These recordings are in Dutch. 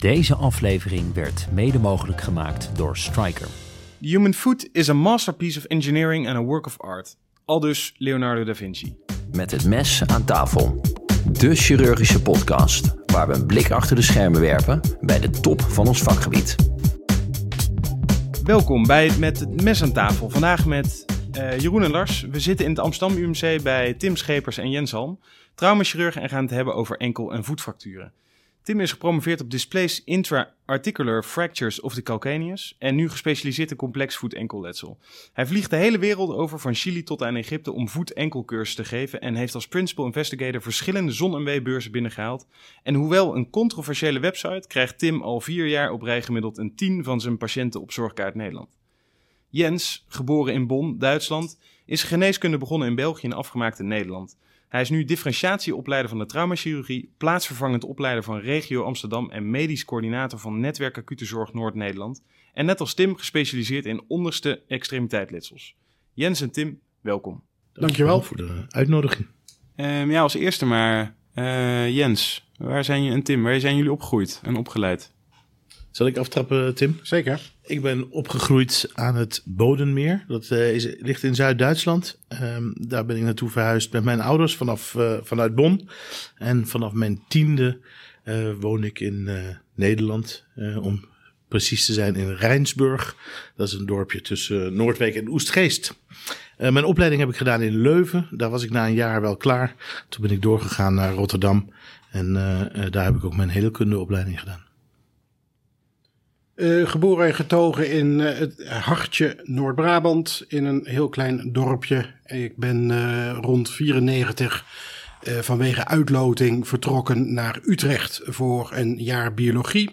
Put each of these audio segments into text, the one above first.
Deze aflevering werd mede mogelijk gemaakt door Stryker. The human foot is a masterpiece of engineering and a work of art. Aldus Leonardo da Vinci. Met het mes aan tafel. De chirurgische podcast waar we een blik achter de schermen werpen bij de top van ons vakgebied. Welkom bij Met het mes aan tafel. Vandaag met Jeroen en Lars. We zitten in het Amsterdam UMC bij Tim Schepers en Jens Halm, traumachirurg, en gaan het hebben over enkel- en voetfracturen. Tim is gepromoveerd op Displaced Intraarticular Fractures of the Calcaneus en nu gespecialiseerd in complex voet-enkelletsel. Hij vliegt de hele wereld over, van Chili tot aan Egypte, om voet-enkelcursus te geven en heeft als principal investigator verschillende zon- en weebeurzen binnengehaald. En hoewel een controversiële website, krijgt Tim al 4 jaar op rij gemiddeld een 10 van zijn patiënten op Zorgkaart Nederland. Jens, geboren in Bonn, Duitsland, is geneeskunde begonnen in België en afgemaakt in Nederland. Hij is nu differentiatieopleider van de traumachirurgie, plaatsvervangend opleider van regio Amsterdam en medisch coördinator van netwerk acute zorg Noord-Nederland. En net als Tim gespecialiseerd in onderste extremiteitsletsels. Jens en Tim, welkom. Dankjewel voor de uitnodiging. Als eerste maar. Jens, waar zijn je en Tim, waar zijn jullie opgegroeid en opgeleid? Zal ik aftrappen, Tim? Zeker. Ik ben opgegroeid aan het Bodenmeer. Dat ligt in Zuid-Duitsland. Daar ben ik naartoe verhuisd met mijn ouders vanuit Bonn. En vanaf mijn 10e woon ik in Nederland. Om precies te zijn in Rijnsburg. Dat is een dorpje tussen Noordwijk en Oostgeest. Mijn opleiding heb ik gedaan in Leuven. Daar was ik na een jaar wel klaar. Toen ben ik doorgegaan naar Rotterdam. En daar heb ik ook mijn heelkundeopleiding gedaan. Geboren en getogen in het hartje Noord-Brabant in een heel klein dorpje. Ik ben rond 94 vanwege uitloting vertrokken naar Utrecht voor een jaar biologie.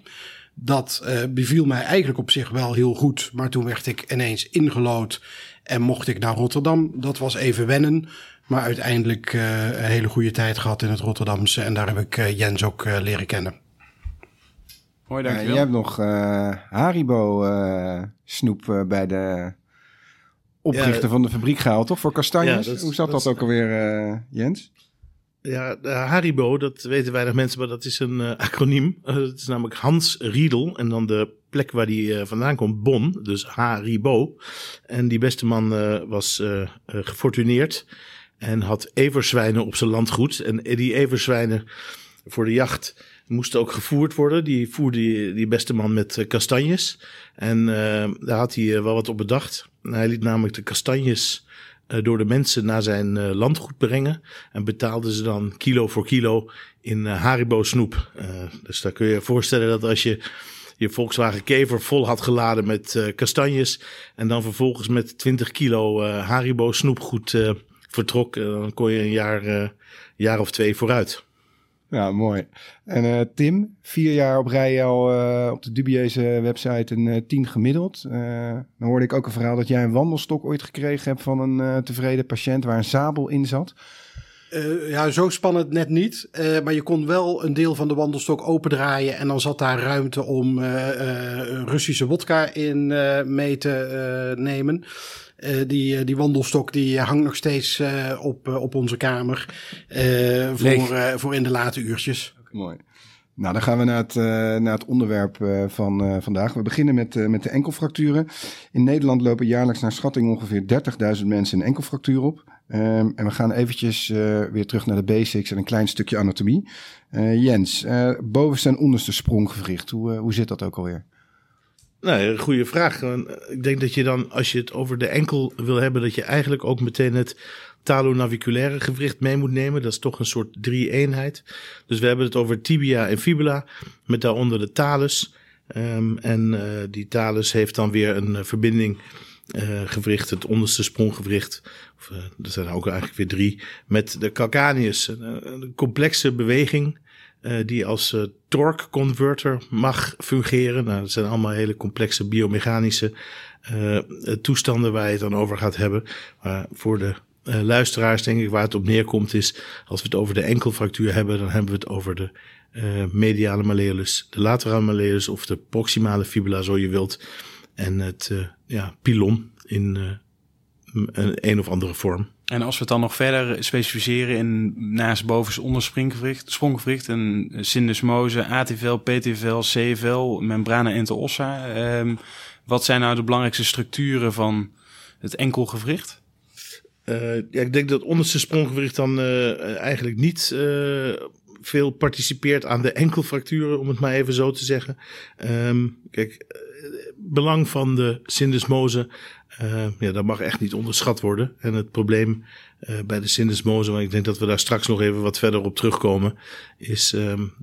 Dat beviel mij eigenlijk op zich wel heel goed, maar toen werd ik ineens ingelood en mocht ik naar Rotterdam. Dat was even wennen, maar uiteindelijk een hele goede tijd gehad in het Rotterdamse en daar heb ik Jens ook leren kennen. Hoi, dankjewel. Jij hebt nog Haribo snoep bij de oprichter van de fabriek gehaald, toch? Voor kastanjes. Ja, hoe zat dat ook alweer, Jens? Ja, Haribo, dat weten weinig mensen, maar dat is een acroniem. Het is namelijk Hans Riedel en dan de plek waar die vandaan komt, Bon, dus Haribo. En die beste man was gefortuneerd en had everzwijnen op zijn landgoed. En die everzwijnen voor de jacht moesten ook gevoerd worden. Die voerde die beste man met kastanjes. En daar had hij wel wat op bedacht. Hij liet namelijk de kastanjes door de mensen naar zijn landgoed brengen. En betaalde ze dan kilo voor kilo in Haribo snoep. Dus daar kun je je voorstellen dat als je Volkswagen Kever vol had geladen met kastanjes en dan vervolgens met 20 kilo Haribo snoepgoed vertrok, dan kon je een jaar of 2 vooruit. Nou, mooi. En Tim, 4 jaar op rij al op de dubieuze website een 10 gemiddeld. Dan hoorde ik ook een verhaal dat jij een wandelstok ooit gekregen hebt van een tevreden patiënt waar een sabel in zat. Zo spannend net niet. Maar je kon wel een deel van de wandelstok opendraaien en dan zat daar ruimte om Russische wodka in mee te nemen. Die wandelstok die hangt nog steeds op onze kamer voor in de late uurtjes. Okay. Mooi. Nou, dan gaan we naar het onderwerp van vandaag. We beginnen met de enkelfracturen. In Nederland lopen jaarlijks naar schatting ongeveer 30.000 mensen een enkelfractuur op. En we gaan eventjes weer terug naar de basics en een klein stukje anatomie. Jens, bovenste en onderste spronggewricht. Hoe zit dat ook alweer? Nou, goede vraag. Ik denk dat je dan, als je het over de enkel wil hebben, dat je eigenlijk ook meteen het talonaviculaire gewricht mee moet nemen. Dat is toch een soort 3-eenheid. Dus we hebben het over tibia en fibula, met daaronder de talus. En die talus heeft dan weer een verbinding gewricht, het onderste spronggewricht. Er zijn er ook eigenlijk weer 3, met de calcaneus. Een complexe beweging die als torque converter mag fungeren. Nou, dat zijn allemaal hele complexe biomechanische toestanden waar je het dan over gaat hebben. Maar voor de luisteraars denk ik waar het op neerkomt is, als we het over de enkelfractuur hebben, dan hebben we het over de mediale malleolus, de laterale malleolus of de proximale fibula, zo je wilt. En het pilon in een of andere vorm. En als we het dan nog verder specificeren in naast bovenste ondersprongwricht en syndesmose, ATVL, PTVL, CVL, membrana interossa. Wat zijn nou de belangrijkste structuren van het enkelgewricht? Ik denk dat het onderste sprongewricht dan eigenlijk niet veel participeert aan de enkelfracturen, om het maar even zo te zeggen. Belang van de syndesmose, dat mag echt niet onderschat worden. En het probleem bij de syndesmose, want ik denk dat we daar straks nog even wat verder op terugkomen, is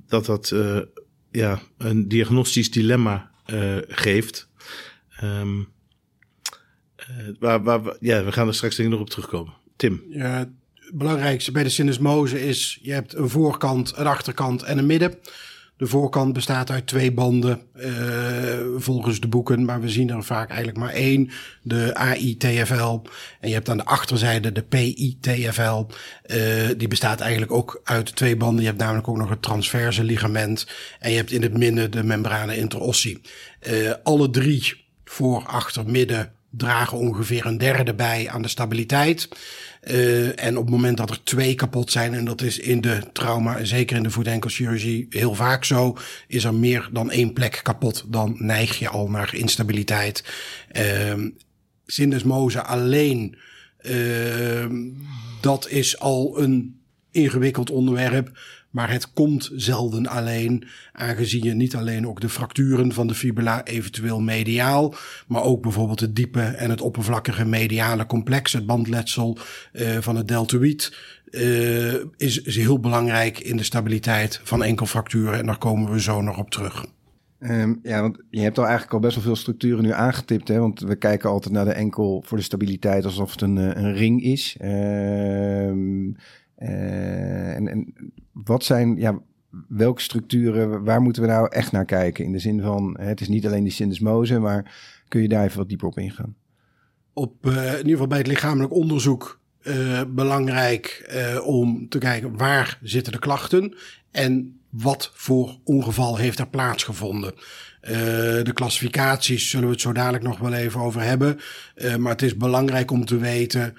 dat een diagnostisch dilemma geeft. We gaan er straks denk ik nog op terugkomen. Tim? Ja, het belangrijkste bij de syndesmose is, je hebt een voorkant, een achterkant en een midden. De voorkant bestaat uit 2 banden volgens de boeken, maar we zien er vaak eigenlijk maar 1, de AITFL. En je hebt aan de achterzijde de PITFL, die bestaat eigenlijk ook uit 2 banden. Je hebt namelijk ook nog het transverse ligament en je hebt in het midden de membrana interossi. Alle 3, voor, achter, midden, dragen ongeveer een derde bij aan de stabiliteit. En op het moment dat er 2 kapot zijn, en dat is in de trauma, zeker in de voet-enkelchirurgie heel vaak zo, is er meer dan 1 plek kapot. Dan neig je al naar instabiliteit. Syndesmose alleen, dat is al een ingewikkeld onderwerp. Maar het komt zelden alleen, aangezien je niet alleen ook de fracturen van de fibula, eventueel mediaal, maar ook bijvoorbeeld het diepe en het oppervlakkige mediale complex, het bandletsel van het deltoïd, is heel belangrijk in de stabiliteit van enkelfracturen. En daar komen we zo nog op terug. Want je hebt al eigenlijk al best wel veel structuren nu aangetipt, hè? Want we kijken altijd naar de enkel voor de stabiliteit alsof het een ring is. Wat zijn, welke structuren, waar moeten we nou echt naar kijken? In de zin van, het is niet alleen die syndesmose, maar kun je daar even wat dieper op ingaan? In ieder geval bij het lichamelijk onderzoek belangrijk om te kijken waar zitten de klachten en wat voor ongeval heeft er plaatsgevonden. De klassificaties zullen we het zo dadelijk nog wel even over hebben. Maar het is belangrijk om te weten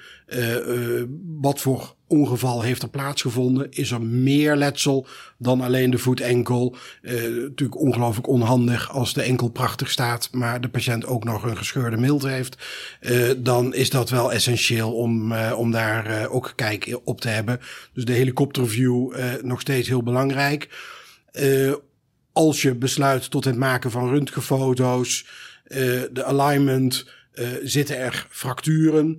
wat voor ongeval heeft er plaatsgevonden. Is er meer letsel dan alleen de voetenkel? Natuurlijk ongelooflijk onhandig als de enkel prachtig staat, maar de patiënt ook nog een gescheurde milt heeft. Dan is dat wel essentieel om daar ook kijk op te hebben. Dus de helikopterview nog steeds heel belangrijk. Als je besluit tot het maken van röntgenfoto's, de alignment, zitten er fracturen.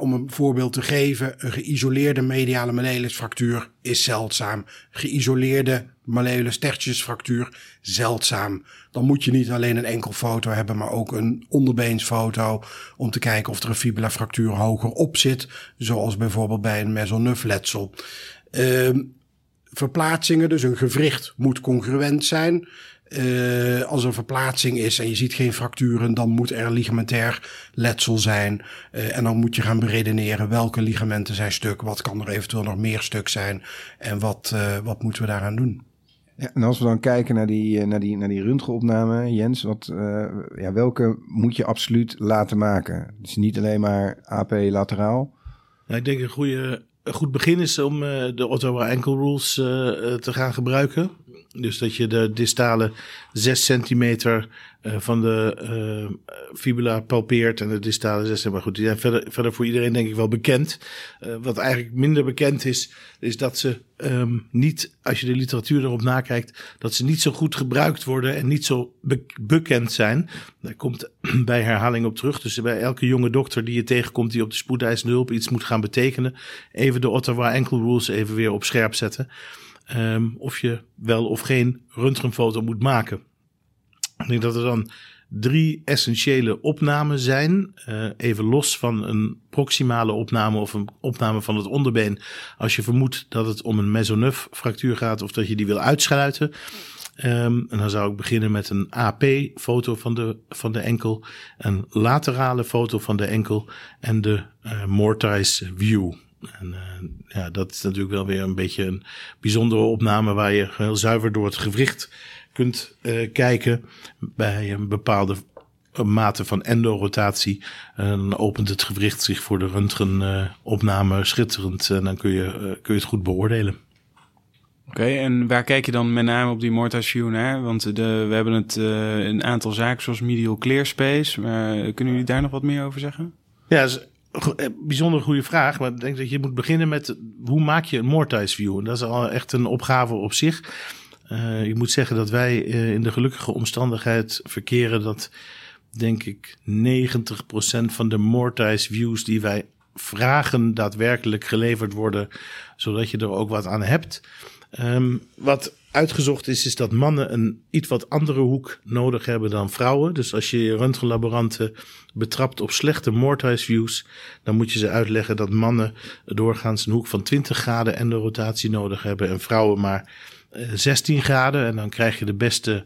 Om een voorbeeld te geven, een geïsoleerde mediale malleolusfractuur is zeldzaam. Geïsoleerde malleolus tertiusfractuur, zeldzaam. Dan moet je niet alleen een enkelfoto hebben, maar ook een onderbeensfoto om te kijken of er een fibulafractuur hoger op zit, zoals bijvoorbeeld bij een Maisonneuve letsel. Verplaatsingen, dus een gewricht moet congruent zijn. Als er verplaatsing is en je ziet geen fracturen, dan moet er ligamentair letsel zijn. En dan moet je gaan beredeneren welke ligamenten zijn stuk, wat kan er eventueel nog meer stuk zijn en wat moeten we daaraan doen. Ja, en als we dan kijken naar die röntgenopname, Jens, welke moet je absoluut laten maken? Dus niet alleen maar AP lateraal. Nou, ik denk Een goed begin is om de Ottawa Ankle Rules te gaan gebruiken. Dus dat je de distale 6 centimeter van de fibula palpeert en de distale 6 centimeter. Maar goed, die zijn verder voor iedereen denk ik wel bekend. Wat eigenlijk minder bekend is dat ze niet, als je de literatuur erop nakijkt, dat ze niet zo goed gebruikt worden en niet zo bekend zijn. Daar komt bij herhaling op terug. Dus bij elke jonge dokter die je tegenkomt die op de spoedeisende hulp iets moet gaan betekenen, even de Ottawa Ankle Rules even weer op scherp zetten. Of je wel of geen röntgenfoto moet maken. Ik denk dat er dan 3 essentiële opnamen zijn. Even los van een proximale opname of een opname van het onderbeen. Als je vermoedt dat het om een Maisonneuve fractuur gaat of dat je die wil uitsluiten. En dan zou ik beginnen met een AP-foto van de enkel. Een laterale foto van de enkel en de Mortise View. Dat is natuurlijk wel weer een beetje een bijzondere opname waar je heel zuiver door het gewricht kunt kijken bij een bepaalde een mate van endorotatie. Dan opent het gewricht zich voor de röntgenopname schitterend. En dan kun je het goed beoordelen. Oké, en waar kijk je dan met name op die morticiën naar? Want we hebben het een aantal zaken zoals medial clear space. Kunnen jullie daar nog wat meer over zeggen? Ja, dat is een bijzonder goede vraag. Maar ik denk dat je moet beginnen met hoe maak je een mortise view? En dat is al echt een opgave op zich. Ik moet zeggen dat wij in de gelukkige omstandigheid verkeren dat, denk ik, 90% van de mortise views die wij vragen daadwerkelijk geleverd worden, zodat je er ook wat aan hebt. Wat uitgezocht is dat mannen een iets wat andere hoek nodig hebben dan vrouwen. Dus als je röntgenlaboranten betrapt op slechte mortise views, dan moet je ze uitleggen dat mannen doorgaans een hoek van 20 graden endorotatie nodig hebben en vrouwen maar 16 graden. En dan krijg je de beste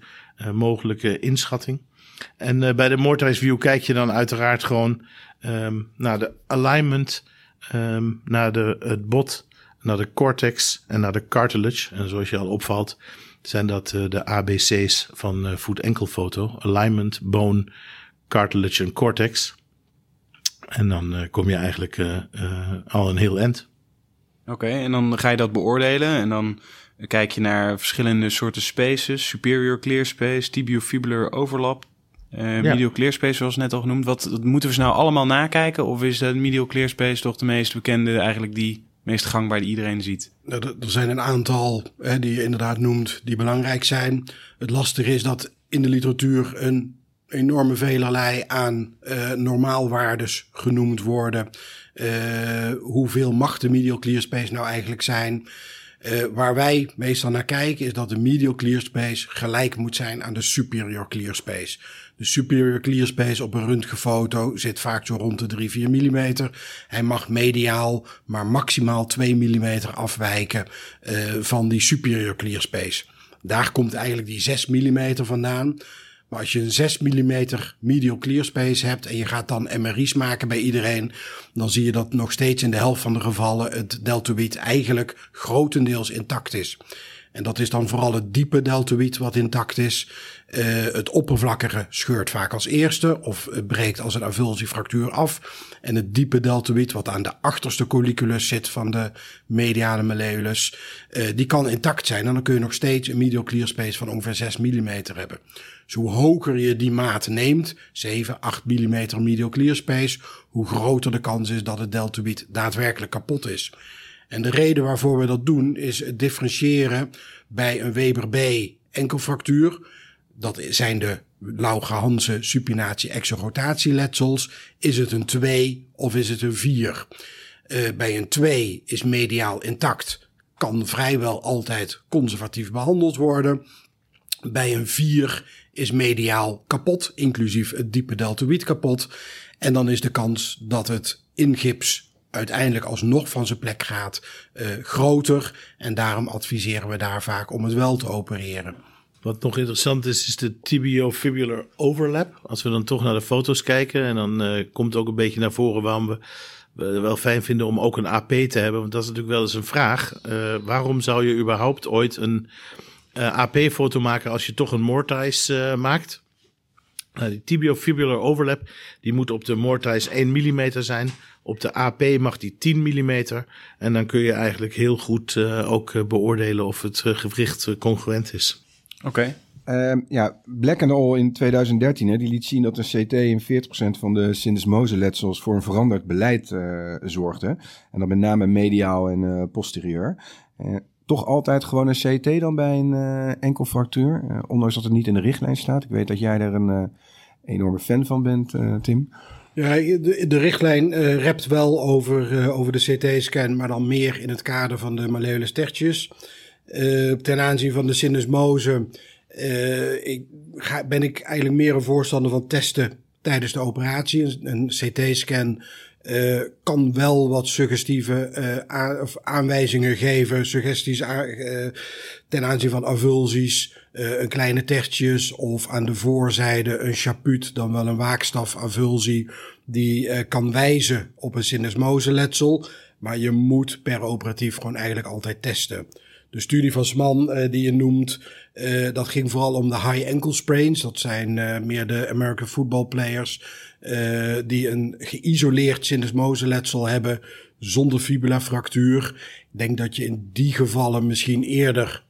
mogelijke inschatting. En bij de mortise view kijk je dan uiteraard gewoon naar de alignment, naar het bot, naar de cortex en naar de cartilage. En zoals je al opvalt, zijn dat de ABC's van voet-enkelfoto. Alignment, bone, cartilage en cortex. En dan kom je eigenlijk al een heel eind. Oké, en dan ga je dat beoordelen en dan kijk je naar verschillende soorten spaces. Superior clear space, tibiofibular overlap. Medial clear space zoals net al genoemd. Wat moeten we nou allemaal nakijken? Of is dat medial clear space toch de meest bekende eigenlijk die meest gangbaar die iedereen ziet? Er zijn een aantal die je inderdaad noemt die belangrijk zijn. Het lastige is dat in de literatuur een enorme velerlei aan normaalwaardes genoemd worden. Hoeveel mag de medial clear space nou eigenlijk zijn? Waar wij meestal naar kijken is dat de medial clear space gelijk moet zijn aan de superior clear space. De superior clear space op een röntgenfoto zit vaak zo rond de 3-4 mm. Hij mag mediaal maar maximaal 2 mm afwijken van die superior clear space. Daar komt eigenlijk die 6 mm vandaan. Maar als je een 6 mm medial clear space hebt en je gaat dan MRI's maken bij iedereen, dan zie je dat nog steeds in de helft van de gevallen het deltoïd eigenlijk grotendeels intact is. En dat is dan vooral het diepe deltoïd wat intact is. Het oppervlakkige scheurt vaak als eerste of breekt als een avulsiefractuur af. En het diepe deltoïd wat aan de achterste colliculus zit van de mediale malleolus, die kan intact zijn. En dan kun je nog steeds een medial clear space van ongeveer 6 mm hebben. Dus hoe hoger je die maat neemt, 7, 8 mm medial clear space, hoe groter de kans is dat het deltoïd daadwerkelijk kapot is. En de reden waarvoor we dat doen is het differentiëren bij een Weber B enkelfractuur. Dat zijn de Lauge-Hansen supinatie-exorotatieletsels. Is het een 2 of is het een 4? Bij een 2 is mediaal intact. Kan vrijwel altijd conservatief behandeld worden. Bij een 4 is mediaal kapot, inclusief het diepe deltoïd kapot. En dan is de kans dat het in gips uiteindelijk alsnog van zijn plek gaat groter. En daarom adviseren we daar vaak om het wel te opereren. Wat nog interessant is, is de tibiofibular overlap. Als we dan toch naar de foto's kijken, en dan komt ook een beetje naar voren waarom we wel fijn vinden om ook een AP te hebben. Want dat is natuurlijk wel eens een vraag. Waarom zou je überhaupt ooit een AP-foto maken als je toch een mortise maakt? Die tibiofibular overlap, die moet op de mortise 1 mm zijn. Op de AP mag die 10 mm. En dan kun je eigenlijk heel goed ook beoordelen of het gewricht congruent is. Oké. Black and All in 2013, die liet zien dat een CT in 40% van de syndesmoseletsels voor een veranderd beleid zorgde. En dan met name mediaal en posterieur. Toch altijd gewoon een CT dan bij een enkelfractuur? Ondanks dat het niet in de richtlijn staat. Ik weet dat jij daar een enorme fan van bent, Tim. Ja, de richtlijn rept wel over de CT-scan, maar dan meer in het kader van de malleolus tertius. Ten aanzien van de syndesmose ben ik eigenlijk meer een voorstander van testen tijdens de operatie. Een CT-scan kan wel wat suggestieve aanwijzingen geven, suggesties ten aanzien van avulsies, een kleine tertius of aan de voorzijde een chaput, dan wel een waakstafavulsie, die kan wijzen op een syndesmoseletsel. Maar je moet per operatief gewoon eigenlijk altijd testen. De studie van Sman die je noemt, dat ging vooral om de high ankle sprains. Dat zijn meer de American football players die een geïsoleerd syndesmoseletsel hebben zonder fibulafractuur. Ik denk dat je in die gevallen misschien eerder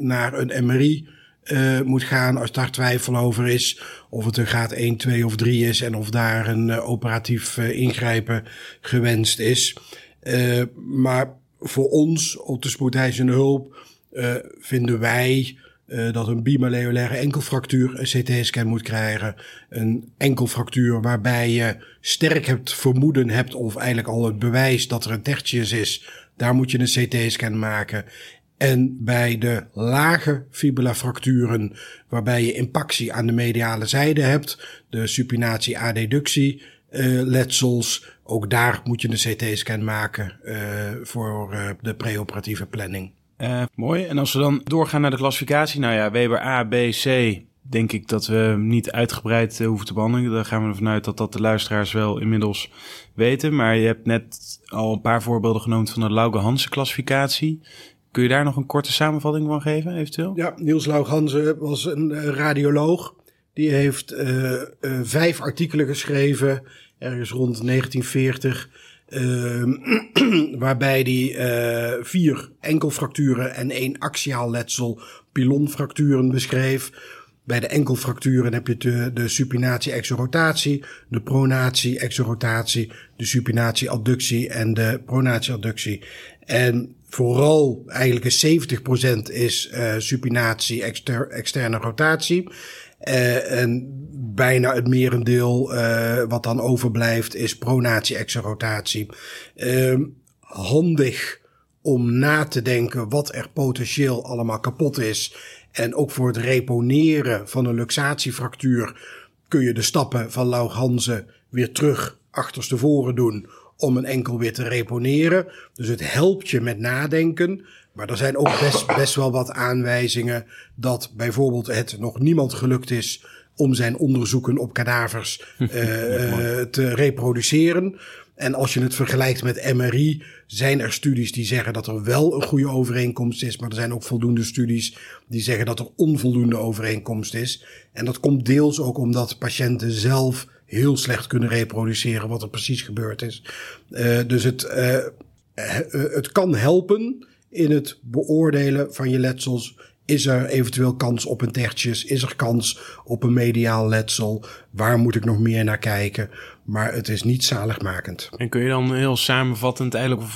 naar een MRI moet gaan als daar twijfel over is. Of het een graad 1, 2 of 3 is en of daar een operatief ingrijpen gewenst is. Maar voor ons op de spoedeisende hulp vinden wij dat een bimalleolaire enkelfractuur een CT-scan moet krijgen. Een enkelfractuur waarbij je sterk het vermoeden hebt of eigenlijk al het bewijs dat er een tertius is. Daar moet je een CT-scan maken. En bij de lage fibulafracturen waarbij je impactie aan de mediale zijde hebt, de supinatie-adductie letsels, ook daar moet je een CT-scan maken voor de preoperatieve planning. Mooi. En als we dan doorgaan naar de klassificatie, nou ja, Weber A, B, C, denk ik dat we niet uitgebreid hoeven te behandelen. Daar gaan we ervan uit dat de luisteraars wel inmiddels weten. Maar je hebt net al een paar voorbeelden genoemd van de Lauge-Hansen klassificatie. Kun je daar nog een korte samenvatting van geven, eventueel? Ja, Niels Lauge-Hansen was een radioloog. Die heeft 5 artikelen geschreven, ergens rond 1940, waarbij die 4 enkelfracturen en 1 axiaal letsel, pilonfracturen, beschreef. Bij de enkelfracturen heb je de supinatie-exorotatie, de pronatie-exorotatie, de supinatie-adductie en de pronatie-adductie. En vooral eigenlijk is 70% is supinatie, externe rotatie. En bijna het merendeel wat dan overblijft is pronatie-exorotatie. Handig om na te denken wat er potentieel allemaal kapot is. En ook voor het reponeren van een luxatiefractuur kun je de stappen van Lauge-Hansen weer terug achterstevoren doen om een enkel weer te reponeren. Dus het helpt je met nadenken. Maar er zijn ook best wel wat aanwijzingen dat bijvoorbeeld het nog niemand gelukt is om zijn onderzoeken op kadavers te reproduceren. En als je het vergelijkt met MRI, zijn er studies die zeggen dat er wel een goede overeenkomst is. Maar er zijn ook voldoende studies die zeggen dat er onvoldoende overeenkomst is. En dat komt deels ook omdat patiënten zelf heel slecht kunnen reproduceren wat er precies gebeurd is. Dus het kan helpen in het beoordelen van je letsels. Is er eventueel kans op een tertius? Is er kans op een mediaal letsel? Waar moet ik nog meer naar kijken? Maar het is niet zaligmakend. En kun je dan heel samenvattend eigenlijk,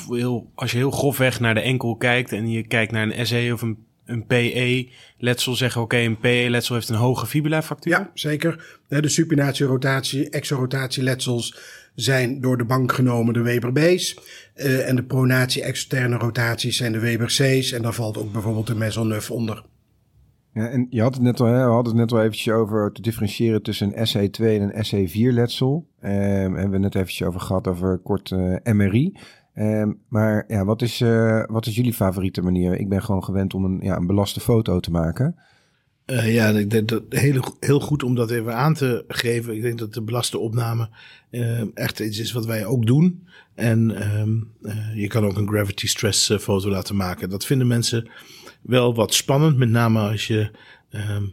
als je heel grofweg naar de enkel kijkt en je kijkt naar een SE of een PE-letsel, zeggen oké, een PE-letsel heeft een hoge fibulafractuur? Ja, zeker. De supinatie-rotatie, exorotatie-letsels zijn door de bank genomen de Weber B's. En de pronatie-externe rotaties zijn de Weber C's. En daar valt ook bijvoorbeeld de Maisonneuve onder. Ja, en je had het net al, eventjes over te differentiëren tussen een SE2 en een SE4-letsel. Hebben we net eventjes over gehad, over kort MRI. Maar ja, wat is jullie favoriete manier? Ik ben gewoon gewend om een belaste foto te maken. Ja, ik denk dat heel goed om dat even aan te geven. Ik denk dat de belaste opname echt iets is wat wij ook doen. En je kan ook een gravity stress foto laten maken. Dat vinden mensen wel wat spannend. Met name als je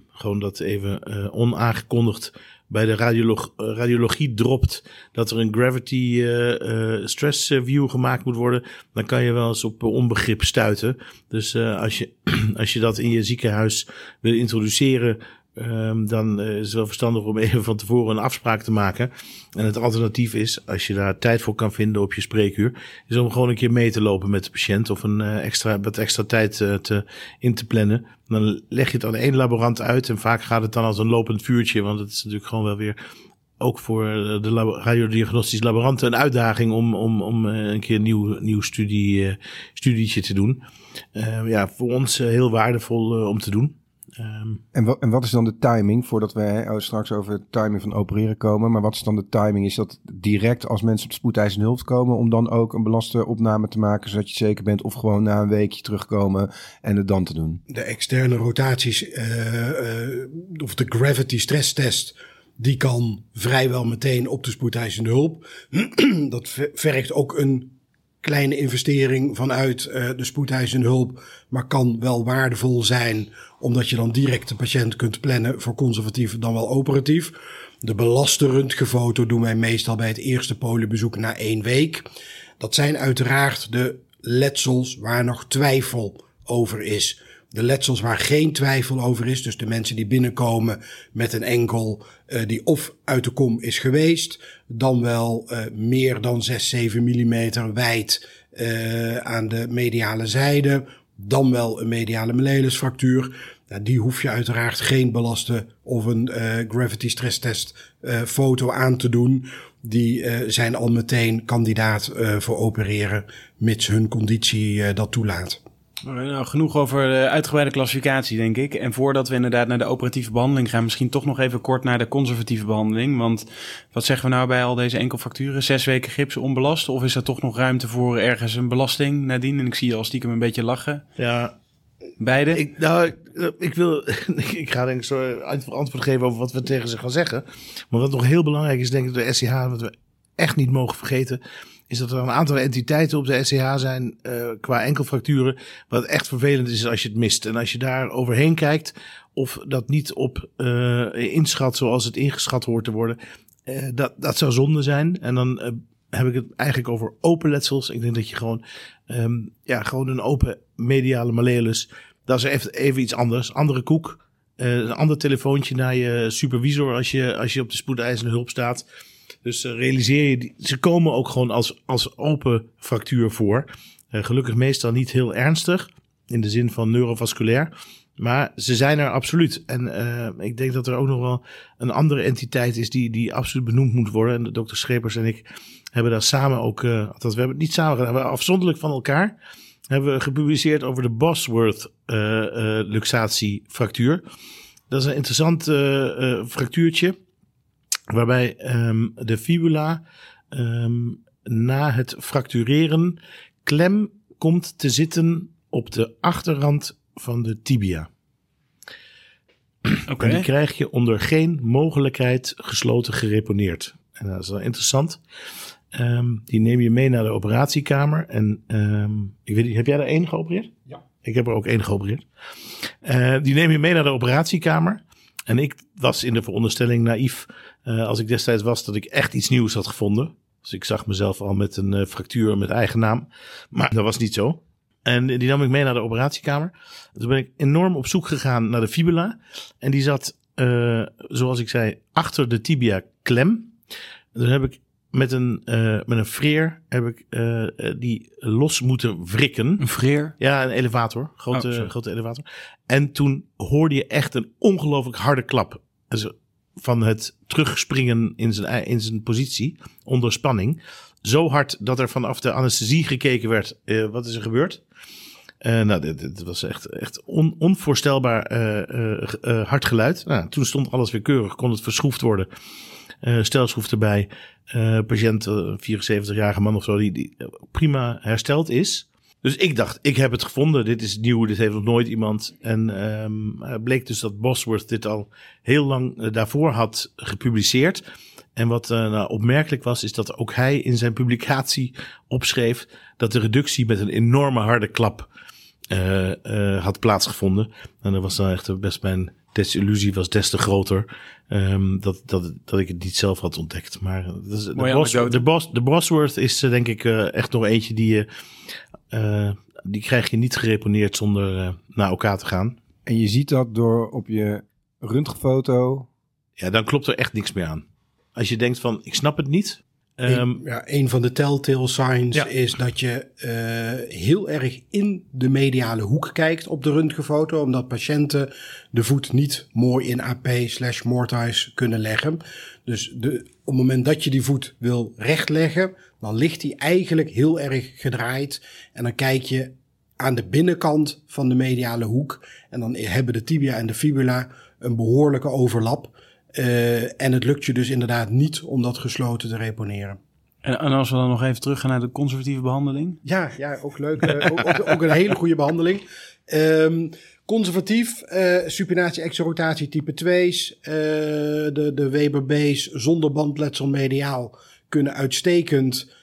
gewoon dat even onaangekondigd bij de radiologie dropt dat er een gravity stress view gemaakt moet worden, dan kan je wel eens op onbegrip stuiten. Dus als je dat in je ziekenhuis wil introduceren, dan is het wel verstandig om even van tevoren een afspraak te maken. En het alternatief is, als je daar tijd voor kan vinden op je spreekuur, is om gewoon een keer mee te lopen met de patiënt of wat extra tijd in te plannen. Dan leg je het aan één laborant uit en vaak gaat het dan als een lopend vuurtje, want het is natuurlijk gewoon wel weer ook voor de radiodiagnostisch laboranten een uitdaging om een keer een nieuw studietje te doen. Voor ons heel waardevol om te doen. En wat is dan de timing, voordat we straks over de timing van opereren komen, maar wat is dan de timing? Is dat direct als mensen op de spoedeisende hulp komen om dan ook een belaste opname te maken, zodat je zeker bent, of gewoon na een weekje terugkomen en het dan te doen? De externe rotaties of de gravity stress test, die kan vrijwel meteen op de spoedeisende hulp. Dat vergt ook een kleine investering vanuit de spoedeisende hulp, maar kan wel waardevol zijn, omdat je dan direct de patiënt kunt plannen voor conservatief dan wel operatief. De belaste röntgenfoto doen wij meestal bij het eerste poliebezoek na 1 week. Dat zijn uiteraard de letsels waar nog twijfel over is. De letsels waar geen twijfel over is, dus de mensen die binnenkomen met een enkel die of uit de kom is geweest, dan wel meer dan 6, 7 mm wijd aan de mediale zijde, dan wel een mediale melelisfractuur. Nou, die hoef je uiteraard geen belaste of een gravity stress test foto aan te doen. Die zijn al meteen kandidaat voor opereren, mits hun conditie dat toelaat. Nou, genoeg over de uitgebreide klassificatie, denk ik. En voordat we inderdaad naar de operatieve behandeling gaan, misschien toch nog even kort naar de conservatieve behandeling. Want wat zeggen we nou bij al deze enkelfracturen? 6 weken gips onbelast? Of is er toch nog ruimte voor ergens een belasting nadien? En ik zie je al stiekem een beetje lachen. Ja. Beide? Ik ga denk ik zo antwoord geven over wat we tegen ze gaan zeggen. Maar wat nog heel belangrijk is, denk ik, de SCH, wat we echt niet mogen vergeten, is dat er een aantal entiteiten op de SCH zijn qua enkelfracturen. Wat echt vervelend is als je het mist. En als je daar overheen kijkt of dat niet op inschat zoals het ingeschat hoort te worden. Dat zou zonde zijn. En dan heb ik het eigenlijk over open letsels. Ik denk dat je gewoon, gewoon een open mediale malleolus. Dat is even iets anders. Andere koek. Een ander telefoontje naar je supervisor als je op de spoedeisende hulp staat. Dus realiseer je, ze komen ook gewoon als open fractuur voor. Gelukkig meestal niet heel ernstig, in de zin van neurovasculair. Maar ze zijn er absoluut. En ik denk dat er ook nog wel een andere entiteit is die absoluut benoemd moet worden. En dokter Schepers en ik hebben daar samen ook, althans we hebben het niet samen gedaan, we hebben afzonderlijk van elkaar hebben we gepubliceerd over de Bosworth luxatiefractuur. Dat is een interessant fractuurtje. Waarbij de fibula na het fractureren klem komt te zitten op de achterrand van de tibia. Okay. En die krijg je onder geen mogelijkheid gesloten gereponeerd. En dat is wel interessant. Die neem je mee naar de operatiekamer. En ik weet niet, heb jij er één geopereerd? Ja. Ik heb er ook één geopereerd. Die neem je mee naar de operatiekamer. En ik was in de veronderstelling naïef, als ik destijds was, dat ik echt iets nieuws had gevonden. Dus ik zag mezelf al met een fractuur met eigen naam. Maar dat was niet zo. En die nam ik mee naar de operatiekamer. En toen ben ik enorm op zoek gegaan naar de fibula. En die zat, zoals ik zei, achter de tibia klem. En toen heb ik met een freer die los moeten wrikken. Een freer? Ja, een elevator. Grote elevator. En toen hoorde je echt een ongelooflijk harde klap. Dus van het terugspringen in zijn positie onder spanning. Zo hard dat er vanaf de anesthesie gekeken werd. Wat is er gebeurd? Dit was echt onvoorstelbaar hard geluid. Toen stond alles weer keurig. Kon het verschroefd worden. Stelschroef erbij. Patiënt, 74-jarige man of zo, die prima hersteld is. Dus ik dacht, ik heb het gevonden. Dit is nieuw, dit heeft nog nooit iemand. En bleek dus dat Bosworth dit al heel lang daarvoor had gepubliceerd. En wat opmerkelijk was, is dat ook hij in zijn publicatie opschreef dat de reductie met een enorme harde klap had plaatsgevonden. En dat was dan echt best mijn desillusie was des te groter dat ik het niet zelf had ontdekt. Maar de Bosworth is denk ik echt nog eentje die krijg je niet gereponeerd zonder naar elkaar te gaan. En je ziet dat door op je röntgenfoto. Ja, dan klopt er echt niks meer aan. Als je denkt van, ik snap het niet. Een van de telltale signs is dat je heel erg in de mediale hoek kijkt op de röntgenfoto, omdat patiënten de voet niet mooi in AP/mortuis kunnen leggen. Dus op het moment dat je die voet wil rechtleggen, dan ligt die eigenlijk heel erg gedraaid. En dan kijk je aan de binnenkant van de mediale hoek. En dan hebben de tibia en de fibula een behoorlijke overlap. En het lukt je dus inderdaad niet om dat gesloten te reponeren. En als we dan nog even teruggaan naar de conservatieve behandeling? Ja, ook leuk. Ook een hele goede behandeling. Conservatief, supinatie, exorotatie type 2's. De Weber B's zonder bandletsel mediaal kunnen uitstekend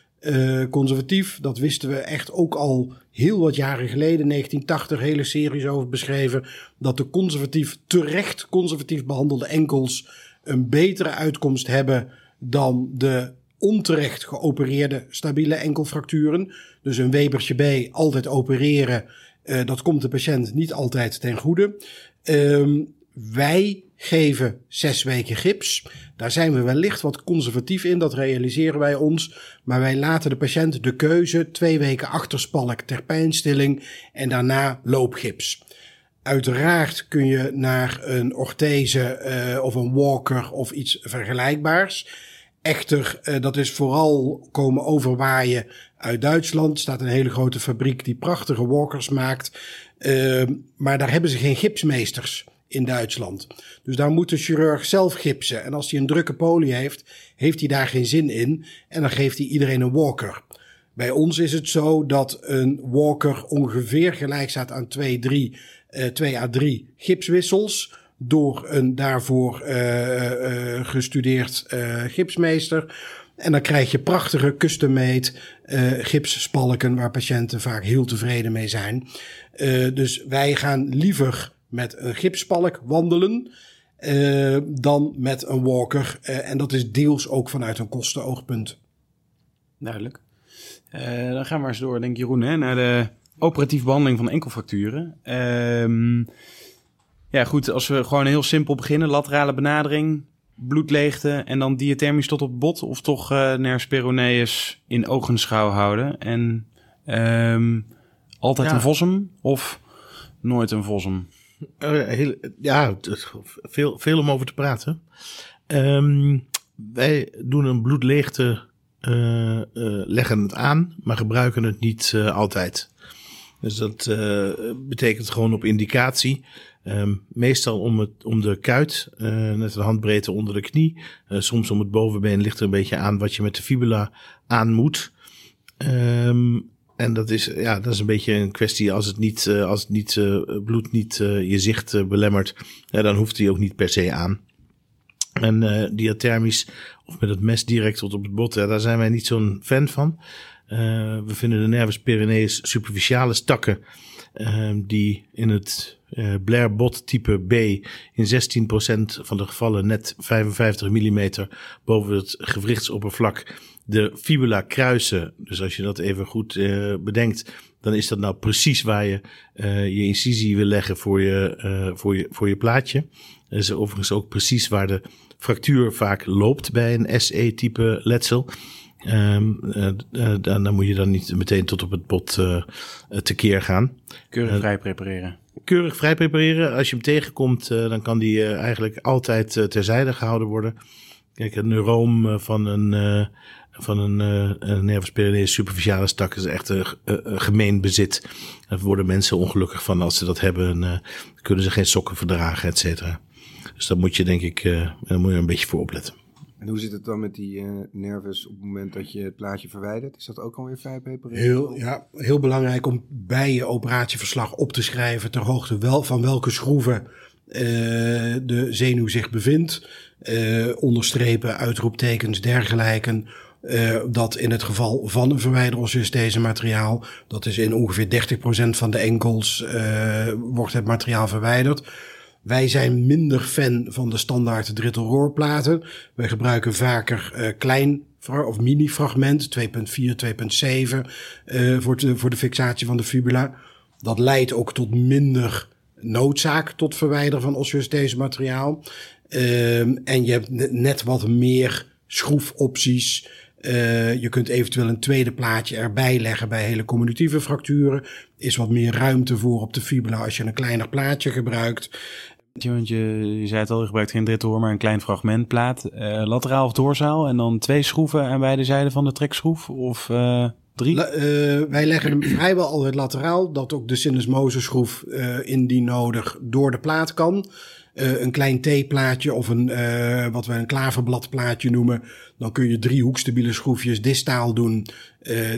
conservatief. Dat wisten we echt ook al heel wat jaren geleden. 1980 hele series over beschreven. Dat de terecht conservatief behandelde enkels een betere uitkomst hebben dan de onterecht geopereerde stabiele enkelfracturen. Dus een Webertje B altijd opereren. Dat komt de patiënt niet altijd ten goede. Wij geven 6 weken gips. Daar zijn we wellicht wat conservatief in, dat realiseren wij ons. Maar wij laten de patiënt de keuze 2 weken achterspalk ter pijnstilling en daarna loopgips. Uiteraard kun je naar een orthese of een walker of iets vergelijkbaars. Echter, dat is vooral komen overwaaien uit Duitsland. Er staat een hele grote fabriek die prachtige walkers maakt. Maar daar hebben ze geen gipsmeesters in Duitsland. Dus daar moet de chirurg zelf gipsen. En als hij een drukke poli heeft, heeft hij daar geen zin in. En dan geeft hij iedereen een walker. Bij ons is het zo dat een walker ongeveer gelijk staat aan 2 à 3 gipswissels door een daarvoor gestudeerd gipsmeester. En dan krijg je prachtige custom-made gipsspalken waar patiënten vaak heel tevreden mee zijn. Dus wij gaan liever met een gipspalk wandelen dan met een walker. En dat is deels ook vanuit een kostenoogpunt. Duidelijk. Dan gaan we eens door, denk Jeroen, hè, naar de operatieve behandeling van enkelfracturen. Ja goed, als we gewoon heel simpel beginnen, laterale benadering, bloedleegte en dan diathermisch tot op bot of toch nervus peroneus in ogenschouw houden. En altijd een vossum of nooit een vossum? Veel om over te praten. Wij doen een bloedleegte, leggen het aan, maar gebruiken het niet altijd. Dus dat betekent gewoon op indicatie. Meestal om de kuit, net een handbreedte onder de knie. Soms om het bovenbeen, ligt er een beetje aan wat je met de fibula aan moet. En dat is een beetje een kwestie, als het bloed niet je zicht belemmert, dan hoeft die ook niet per se aan. En diathermisch of met het mes direct tot op het bot, daar zijn wij niet zo'n fan van. We vinden de nervus perineus superficialis takken die in het Blair bot type B in 16% van de gevallen net 55 mm boven het gewrichtsoppervlak de fibula kruisen. Dus als je dat even goed bedenkt, dan is dat nou precies waar je je incisie wil leggen voor je plaatje. Dat is overigens ook precies waar de fractuur vaak loopt bij een SE type letsel. Dan moet je dan niet meteen tot op het bot tekeer gaan. Keurig vrij prepareren. Keurig vrij prepareren. Als je hem tegenkomt, dan kan die eigenlijk altijd terzijde gehouden worden. Kijk, een neuroom van een nervus perineus superficialis tak is echt een gemeen bezit. Daar worden mensen ongelukkig van als ze dat hebben. En, kunnen ze geen sokken verdragen, et cetera. Dus daar moet je denk ik een beetje voor opletten. En hoe zit het dan met die nervus op het moment dat je het plaatje verwijdert? Is dat ook alweer vrij prepareren? Heel belangrijk om bij je operatieverslag op te schrijven ter hoogte van welke schroeven de zenuw zich bevindt. Onderstrepen, uitroeptekens, dergelijke. Dat in het geval van een verwijderosseus materiaal, dat is in ongeveer 30% van de enkels, wordt het materiaal verwijderd. Wij zijn minder fan van de standaard drittelroorplaten. Wij gebruiken vaker klein of mini-fragment, 2.4, 2.7 voor de fixatie van de fibula. Dat leidt ook tot minder noodzaak tot verwijderen van osseus materiaal. En je hebt net wat meer schroefopties. Je kunt eventueel een tweede plaatje erbij leggen bij hele communicatieve fracturen. Is wat meer ruimte voor op de fibula als je een kleiner plaatje gebruikt. Want je zei het al, je gebruikt geen drittelhoor, maar een klein fragmentplaat. Lateraal of dorsaal en dan 2 schroeven aan beide zijden van de trekschroef of 3? Wij leggen hem vrijwel altijd lateraal, dat ook de syndesmoseschroef indien nodig door de plaat kan. Een klein T-plaatje of wat wij een klaverbladplaatje noemen. Dan kun je 3 hoekstabiele schroefjes distaal doen.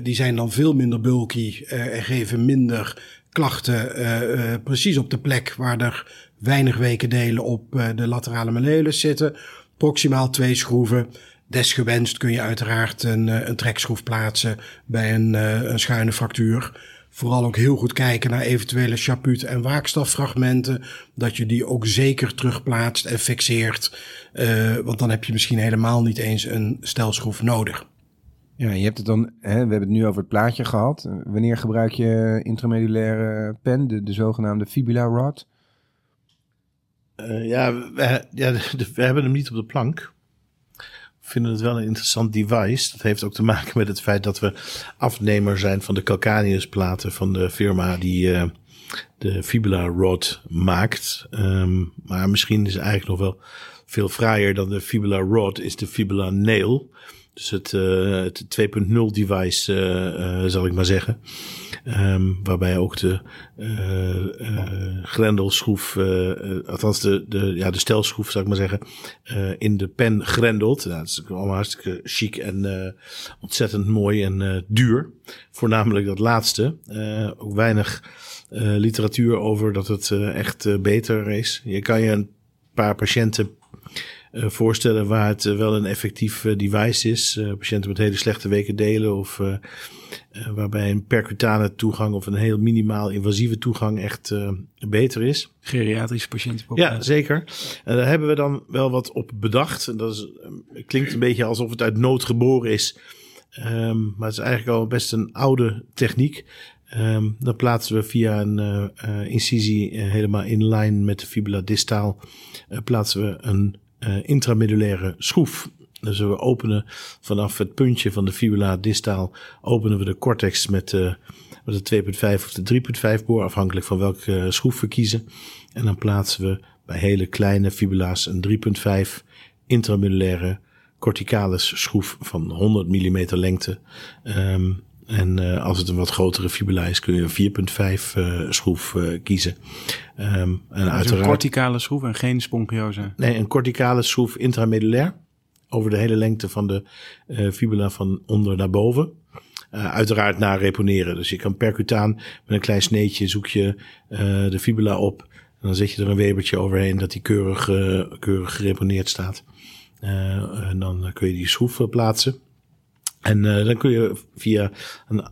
Die zijn dan veel minder bulky en geven minder klachten. Precies op de plek waar er weinig wekendelen op de laterale malleolus zitten. Proximaal 2 schroeven. Desgewenst kun je uiteraard een trekschroef plaatsen bij een schuine fractuur. Vooral ook heel goed kijken naar eventuele chaput- en waakstaffragmenten. Dat je die ook zeker terugplaatst en fixeert. Want dan heb je misschien helemaal niet eens een stelschroef nodig. Ja, je hebt het dan, hè, we hebben het nu over het plaatje gehad. Wanneer gebruik je intramedulaire pen, de zogenaamde fibula rod? We hebben hem niet op de plank. We vinden het wel een interessant device. Dat heeft ook te maken met het feit dat we afnemer zijn van de calcaneusplaten van de firma die de fibula rod maakt. Maar misschien is het eigenlijk nog wel veel fraaier dan de fibula rod is de fibula nail. Dus het 2.0 device, zal ik maar zeggen. Waarbij ook de grendelschroef, althans de stelschroef, zal ik maar zeggen, in de pen grendelt. Nou, dat is allemaal hartstikke chic en ontzettend mooi en duur. Voornamelijk dat laatste. Ook weinig literatuur over dat het echt beter is. Je kan je een paar patiënten voorstellen waar het wel een effectief device is. Patiënten met hele slechte WKD'en of waarbij een percutane toegang of een heel minimaal invasieve toegang echt beter is. Geriatrische patiënten. Ja, zeker. En daar hebben we dan wel wat op bedacht. En dat is, klinkt een beetje alsof het uit nood geboren is. Maar het is eigenlijk al best een oude techniek. Dan plaatsen we via een incisie helemaal in lijn met de fibula distaal. Plaatsen we een intramedulaire schroef. Dus we openen vanaf het puntje van de fibula distaal openen we de cortex met de 2.5 of de 3.5 boor, afhankelijk van welke schroef we kiezen. En dan plaatsen we bij hele kleine fibula's een 3.5 intramedulaire corticalis schroef van 100 mm lengte. En als het een wat grotere fibula is, kun je 4.5 schroef kiezen. En uiteraard, een corticale schroef en geen spongiose? Nee, een corticale schroef intramedulair. Over de hele lengte van de fibula van onder naar boven. Uiteraard na reponeren. Dus je kan percutaan met een klein sneetje zoek je de fibula op. En dan zet je er een webertje overheen dat die keurig gereponeerd staat. En dan kun je die schroef plaatsen. En dan kun je via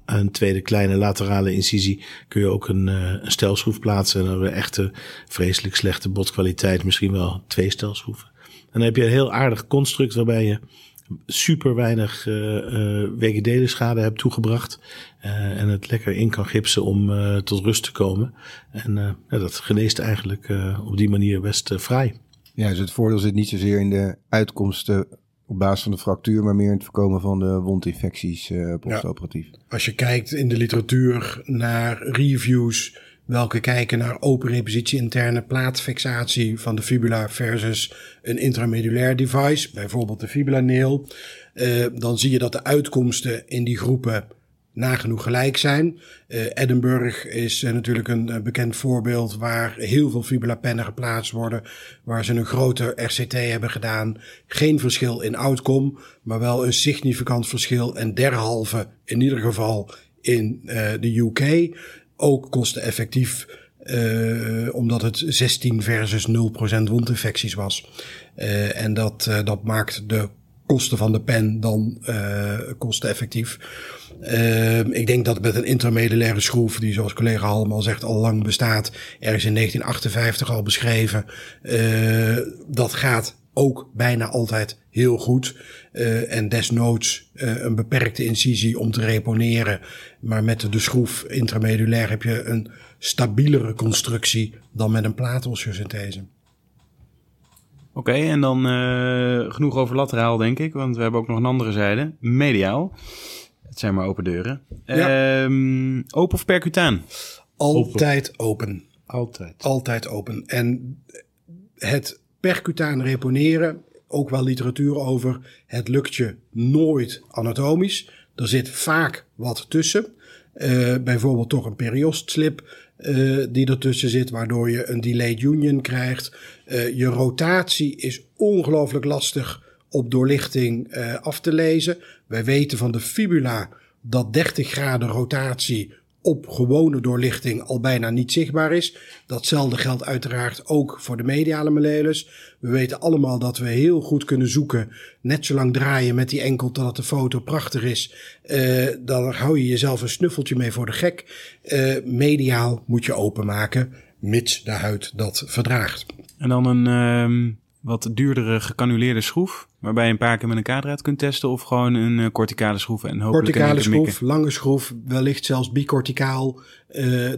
een tweede kleine laterale incisie kun je ook een stelschroef plaatsen. En dan hebben we echt een vreselijk slechte botkwaliteit, misschien wel 2 stelschroeven. En dan heb je een heel aardig construct waarbij je super weinig WGD-schade hebt toegebracht. En het lekker in kan gipsen om tot rust te komen. En dat geneest eigenlijk op die manier best fraai. Ja, dus het voordeel zit niet zozeer in de uitkomsten op basis van de fractuur, maar meer in het voorkomen van de wondinfecties postoperatief. Ja, als je kijkt in de literatuur naar reviews, welke kijken naar open repositie interne plaatfixatie van de fibula versus een intramedulair device, bijvoorbeeld de fibula nail, dan zie je dat de uitkomsten in die groepen nagenoeg gelijk zijn. Edinburgh is natuurlijk een bekend voorbeeld waar heel veel fibulapennen geplaatst worden, waar ze een grote RCT hebben gedaan. Geen verschil in outcome, maar wel een significant verschil en derhalve in ieder geval in de UK. Ook kosteneffectief, omdat het 16 versus 0% wondinfecties was. En dat maakt de kosten van de pen dan kosteneffectief. Ik denk dat met een intramedulaire schroef, die zoals collega Halm al zegt, al lang bestaat, ergens in 1958 al beschreven, dat gaat ook bijna altijd heel goed. En desnoods een beperkte incisie om te reponeren. Maar met de schroef intramedulair heb je een stabielere constructie dan met een plaatosteosynthese. Oké, en dan genoeg over lateraal, denk ik. Want we hebben ook nog een andere zijde, mediaal. Het zijn maar open deuren. Ja. Open of percutaan? Altijd open. Altijd open. En het percutaan reponeren, ook wel literatuur over, het lukt je nooit anatomisch. Er zit vaak wat tussen. Bijvoorbeeld toch een periostslip die ertussen zit, waardoor je een delayed union krijgt. Je rotatie is ongelooflijk lastig op doorlichting af te lezen. Wij weten van de fibula dat 30 graden rotatie op gewone doorlichting al bijna niet zichtbaar is. Datzelfde geldt uiteraard ook voor de mediale malleolus. We weten allemaal dat we heel goed kunnen zoeken, net zo lang draaien met die enkel totdat de foto prachtig is. Dan hou je jezelf een snuffeltje mee voor de gek. Mediaal moet je openmaken, mits de huid dat verdraagt. En dan een wat duurdere gecanuleerde schroef, waarbij je een paar keer met een K-draad kunt testen, of gewoon een corticale schroef en hopelijk corticale schroef, lange schroef, wellicht zelfs bicorticaal.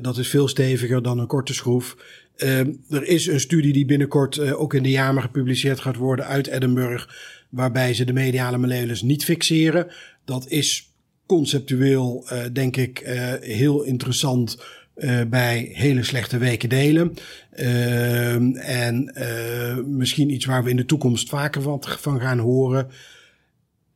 Dat is veel steviger dan een korte schroef. Er is een studie die binnenkort ook in de JAMA gepubliceerd gaat worden uit Edinburgh, waarbij ze de mediale malleolus niet fixeren. Dat is conceptueel, denk ik, heel interessant bij hele slechte weken delen. En misschien iets waar we in de toekomst vaker van gaan horen.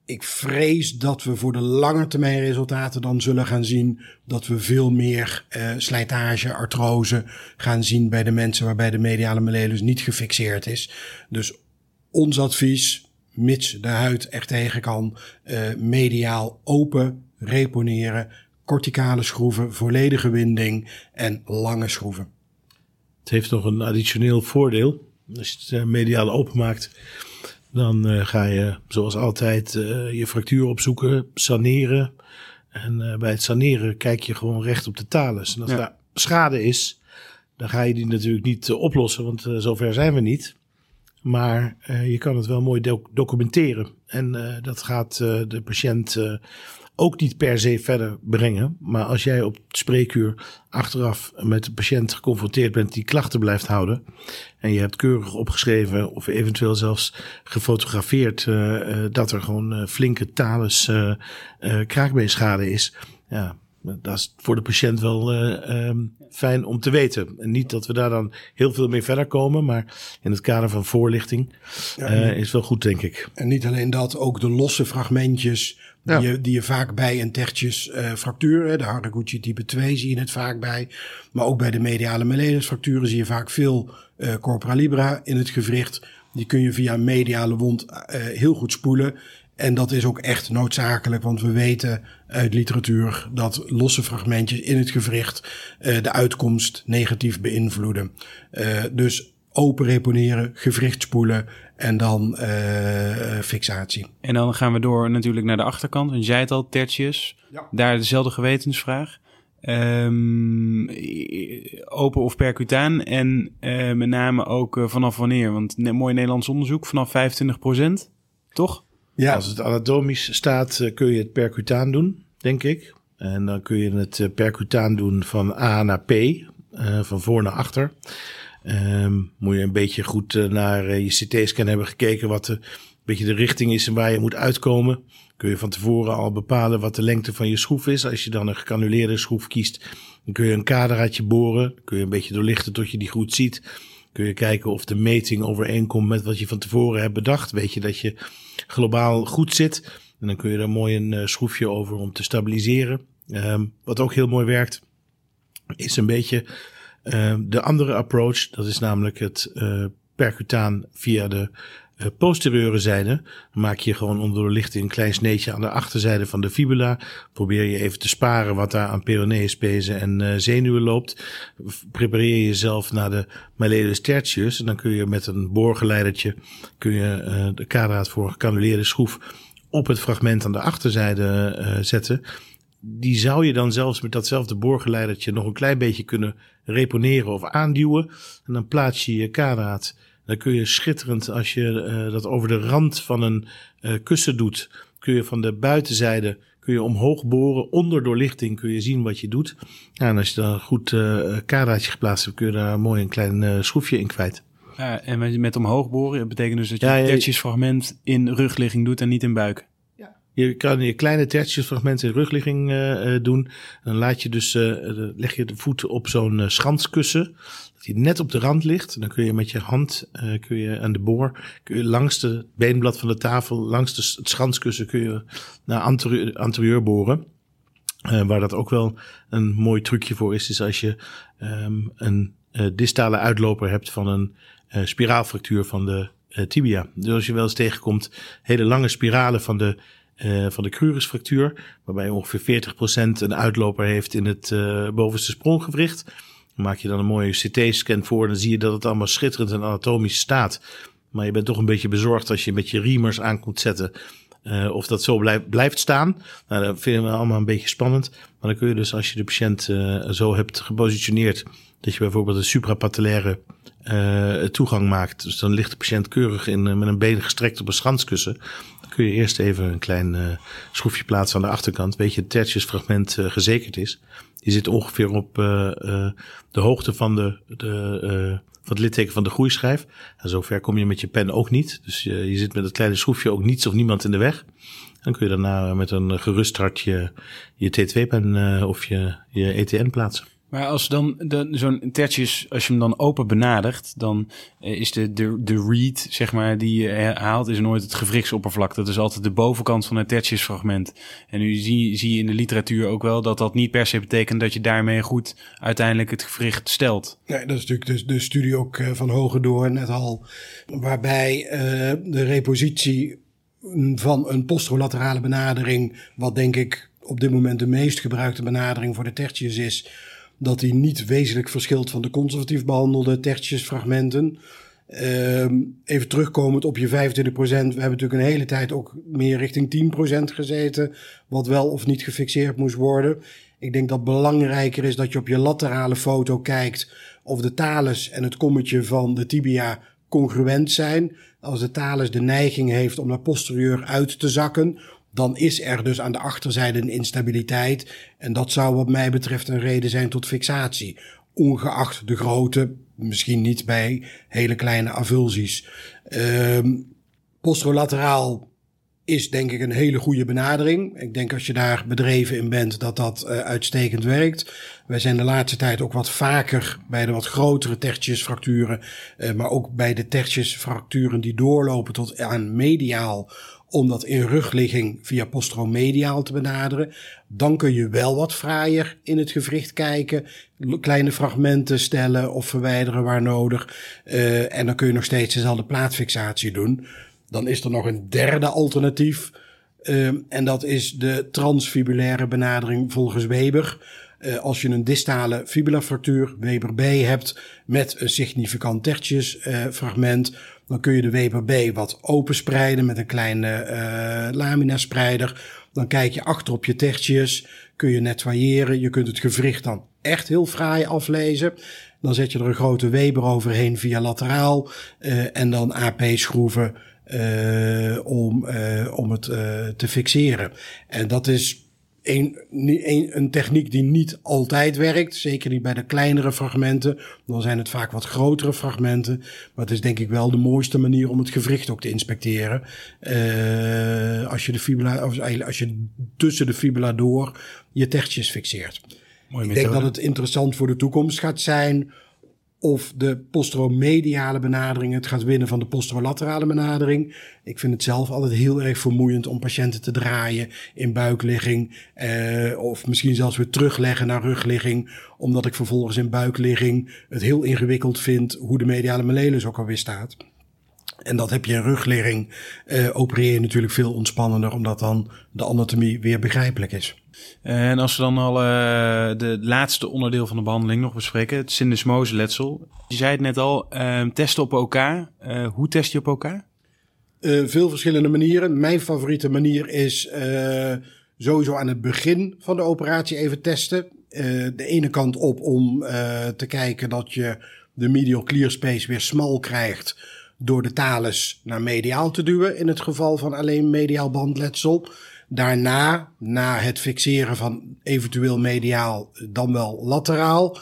Ik vrees dat we voor de lange termijn resultaten dan zullen gaan zien dat we veel meer slijtage, artrose gaan zien bij de mensen waarbij de mediale malleolus niet gefixeerd is. Dus ons advies, mits de huid er tegen kan, mediaal open, reponeren, corticale schroeven, volledige winding en lange schroeven. Het heeft nog een additioneel voordeel. Als je het mediaal openmaakt, dan ga je zoals altijd je fractuur opzoeken, saneren. En bij het saneren kijk je gewoon recht op de talus. En als daar schade is, dan ga je die natuurlijk niet oplossen, want zover zijn we niet. Maar je kan het wel mooi documenteren. En dat gaat de patiënt ook niet per se verder brengen. Maar als jij op het spreekuur achteraf met de patiënt geconfronteerd bent die klachten blijft houden en je hebt keurig opgeschreven of eventueel zelfs gefotografeerd dat er gewoon flinke talus kraakbeenschade is, ja, dat is voor de patiënt wel fijn om te weten. En niet dat we daar dan heel veel mee verder komen, maar in het kader van voorlichting is wel goed, denk ik. En niet alleen dat, ook de losse fragmentjes die je vaak bij een tertjesfractuur, de Haraguchi type 2 zie je het vaak bij. Maar ook bij de mediale malleolusfracturen zie je vaak veel corpora libera in het gewricht. Die kun je via een mediale wond heel goed spoelen. En dat is ook echt noodzakelijk, want we weten uit literatuur dat losse fragmentjes in het gewricht de uitkomst negatief beïnvloeden. Dus open reponeren, gewricht spoelen en dan fixatie. En dan gaan we door natuurlijk naar de achterkant. Want jij het al, tertius, daar dezelfde gewetensvraag. Open of percutaan en met name ook vanaf wanneer? Want mooi Nederlands onderzoek, vanaf 25%, toch? Ja. Als het anatomisch staat, kun je het percutaan doen, denk ik. En dan kun je het percutaan doen van A naar P, van voor naar achter. Moet je een beetje goed naar je CT-scan hebben gekeken wat een beetje de richting is en waar je moet uitkomen. Kun je van tevoren al bepalen wat de lengte van je schroef is. Als je dan een gecanuleerde schroef kiest, dan kun je een kaderraadje boren. Kun je een beetje doorlichten tot je die goed ziet. Kun je kijken of de meting overeenkomt met wat je van tevoren hebt bedacht. Weet je dat je globaal goed zit. En dan kun je daar mooi een schroefje over om te stabiliseren. Wat ook heel mooi werkt, is een beetje de andere approach. Dat is namelijk het percutaan via de posteriore zijde. Dan maak je gewoon onder doorlichting een klein sneetje aan de achterzijde van de fibula. Probeer je even te sparen wat daar aan peroneespezen en zenuwen loopt. Prepareer jezelf naar de malleolus tertius. En dan kun je met een boorgeleidertje de K-draad voor een gecanuleerde schroef op het fragment aan de achterzijde zetten. Die zou je dan zelfs met datzelfde boorgeleidertje nog een klein beetje kunnen reponeren of aanduwen. En dan plaats je je K-draad. Dan kun je schitterend, als je dat over de rand van een kussen doet, kun je van de buitenzijde omhoog boren. Onder doorlichting kun je zien wat je doet. Ja, en als je dan een goed kadertje geplaatst hebt, kun je daar mooi een klein schroefje in kwijt. Ja, en met omhoog boren, dat betekent dus dat je tertiusfragment in rugligging doet en niet in buik. Je kan je kleine tertiusfragmenten in rugligging doen. Dan laat je dus, leg je de voet op zo'n schanskussen. Dat die net op de rand ligt. Dan kun je met je hand kun je aan de boor, langs het beenblad van de tafel, langs het schanskussen kun je naar anterieur boren. Waar dat ook wel een mooi trucje voor is. Is als je een distale uitloper hebt van een spiraalfractuur van de tibia. Dus als je wel eens tegenkomt hele lange spiralen van de van de crurisfractuur, waarbij ongeveer 40% een uitloper heeft in het bovenste spronggewricht. Dan maak je dan een mooie CT-scan voor en dan zie je dat het allemaal schitterend en anatomisch staat. Maar je bent toch een beetje bezorgd als je met je riemers aan komt zetten. Of dat zo blijft staan. Nou, dat vinden we allemaal een beetje spannend. Maar dan kun je dus als je de patiënt zo hebt gepositioneerd, dat je bijvoorbeeld een suprapatellaire toegang maakt. Dus dan ligt de patiënt keurig met een been gestrekt op een schanskussen. Dan kun je eerst even een klein schroefje plaatsen aan de achterkant. Weet je, het tertiusfragment gezekerd is. Die zit ongeveer op de hoogte van het litteken van de groeischijf. En zover kom je met je pen ook niet. Dus je zit met het kleine schroefje ook niets of niemand in de weg. Dan kun je daarna met een gerust hartje je T2-pen of je ETN plaatsen. Maar als dan zo'n tertius, als je hem dan open benadert, dan is de read, zeg maar, die je haalt, is nooit het gewrichtsoppervlak. Dat is altijd de bovenkant van het tertiusfragment. En nu zie je in de literatuur ook wel dat niet per se betekent dat je daarmee goed uiteindelijk het gewricht stelt. Nee, dat is natuurlijk de studie ook van Hogendoorn et al, waarbij de repositie van een posterolaterale benadering, wat denk ik op dit moment de meest gebruikte benadering voor de tertius is, dat die niet wezenlijk verschilt van de conservatief behandelde tertiusfragmenten. Even terugkomend op je 25%. We hebben natuurlijk een hele tijd ook meer richting 10% gezeten, wat wel of niet gefixeerd moest worden. Ik denk dat belangrijker is dat je op je laterale foto kijkt of de talus en het kommetje van de tibia congruent zijn. Als de talus de neiging heeft om naar posterieur uit te zakken, dan is er dus aan de achterzijde een instabiliteit. En dat zou wat mij betreft een reden zijn tot fixatie. Ongeacht de grootte, misschien niet bij hele kleine avulsies. Posterolateral is denk ik een hele goede benadering. Ik denk als je daar bedreven in bent dat uitstekend werkt. Wij zijn de laatste tijd ook wat vaker bij de wat grotere tertiusfracturen, maar ook bij de tertiusfracturen die doorlopen tot aan mediaal, om dat in rugligging via posteromediaal te benaderen. Dan kun je wel wat fraaier in het gewricht kijken, kleine fragmenten stellen of verwijderen waar nodig. En dan kun je nog steeds dezelfde plaatsfixatie doen. Dan is er nog een derde alternatief. En dat is de transfibulaire benadering volgens Weber. Als je een distale fibulafractuur, Weber B, hebt met een significant tertiusfragment, dan kun je de Weber B wat openspreiden met een kleine laminaspreider. Dan kijk je achter op je tertius, kun je nettoyeren. Je kunt het gewricht dan echt heel fraai aflezen. Dan zet je er een grote Weber overheen via lateraal en dan AP-schroeven om het te fixeren. En dat is een techniek die niet altijd werkt, zeker niet bij de kleinere fragmenten. Dan zijn het vaak wat grotere fragmenten. Maar het is denk ik wel de mooiste manier om het gewricht ook te inspecteren. Als je tussen de fibula door je tertius fixeert. Mooi, ik denk dat het interessant voor de toekomst gaat zijn of de posteromediale benadering het gaat winnen van de posterolaterale benadering. Ik vind het zelf altijd heel erg vermoeiend om patiënten te draaien in buikligging. Of misschien zelfs weer terugleggen naar rugligging. Omdat ik vervolgens in buikligging het heel ingewikkeld vind hoe de mediale malleolus ook alweer staat. En dat heb je in rugligging. Opereer je natuurlijk veel ontspannender, omdat dan de anatomie weer begrijpelijk is. En als we dan al de laatste onderdeel van de behandeling nog bespreken, het syndesmoseletsel. Je zei het net al, testen op elkaar. Hoe test je op elkaar? Veel verschillende manieren. Mijn favoriete manier is sowieso aan het begin van de operatie even testen. De ene kant op om te kijken dat je de medial clear space weer smal krijgt door de talus naar mediaal te duwen in het geval van alleen mediaal bandletsel. Daarna, na het fixeren van eventueel mediaal, dan wel lateraal,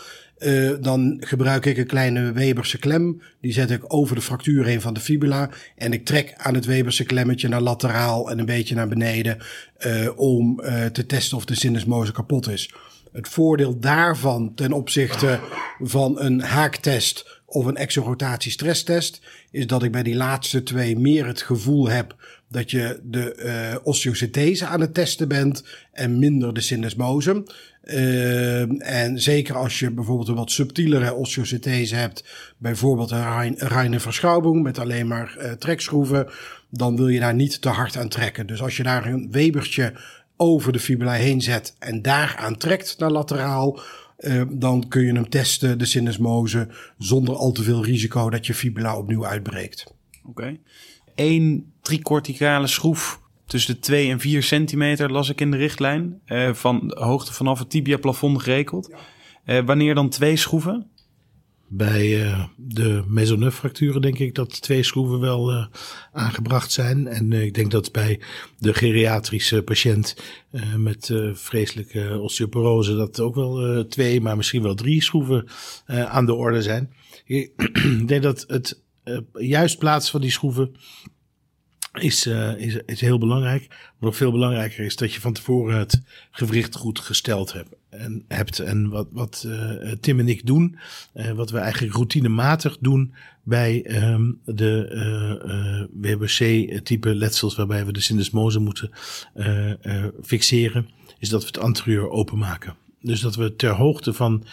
dan gebruik ik een kleine Weberse klem. Die zet ik over de fractuur heen van de fibula en ik trek aan het Weberse klemmetje naar lateraal en een beetje naar beneden om te testen of de syndesmose kapot is. Het voordeel daarvan ten opzichte van een haaktest of een exorotatiestresstest, is dat ik bij die laatste twee meer het gevoel heb dat je de osteosynthese aan het testen bent en minder de syndesmose. En zeker als je bijvoorbeeld een wat subtielere osteosynthese hebt, bijvoorbeeld een reine verschraubing met alleen maar trekschroeven, dan wil je daar niet te hard aan trekken. Dus als je daar een webertje over de fibula heen zet en daaraan trekt naar lateraal, dan kun je hem testen, de syndesmose, zonder al te veel risico dat je fibula opnieuw uitbreekt. Oké. 1 tricorticale schroef tussen de 2 en 4 centimeter las ik in de richtlijn. Van de hoogte vanaf het tibiaplafond gerekeld. Wanneer dan 2 schroeven? Bij de Maisonneuve fracturen denk ik dat 2 schroeven wel aangebracht zijn. En ik denk dat bij de geriatrische patiënt met vreselijke osteoporose dat ook wel 2, maar misschien wel 3 schroeven aan de orde zijn. Ik denk dat het juist plaatsen van die schroeven is heel belangrijk. Maar nog veel belangrijker is dat je van tevoren het gewricht goed gesteld hebt. En wat Tim en ik doen, wat we eigenlijk routinematig doen bij de WBC-type letsels waarbij we de syndesmose moeten fixeren, is dat we het anterieur openmaken. Dus dat we ter hoogte van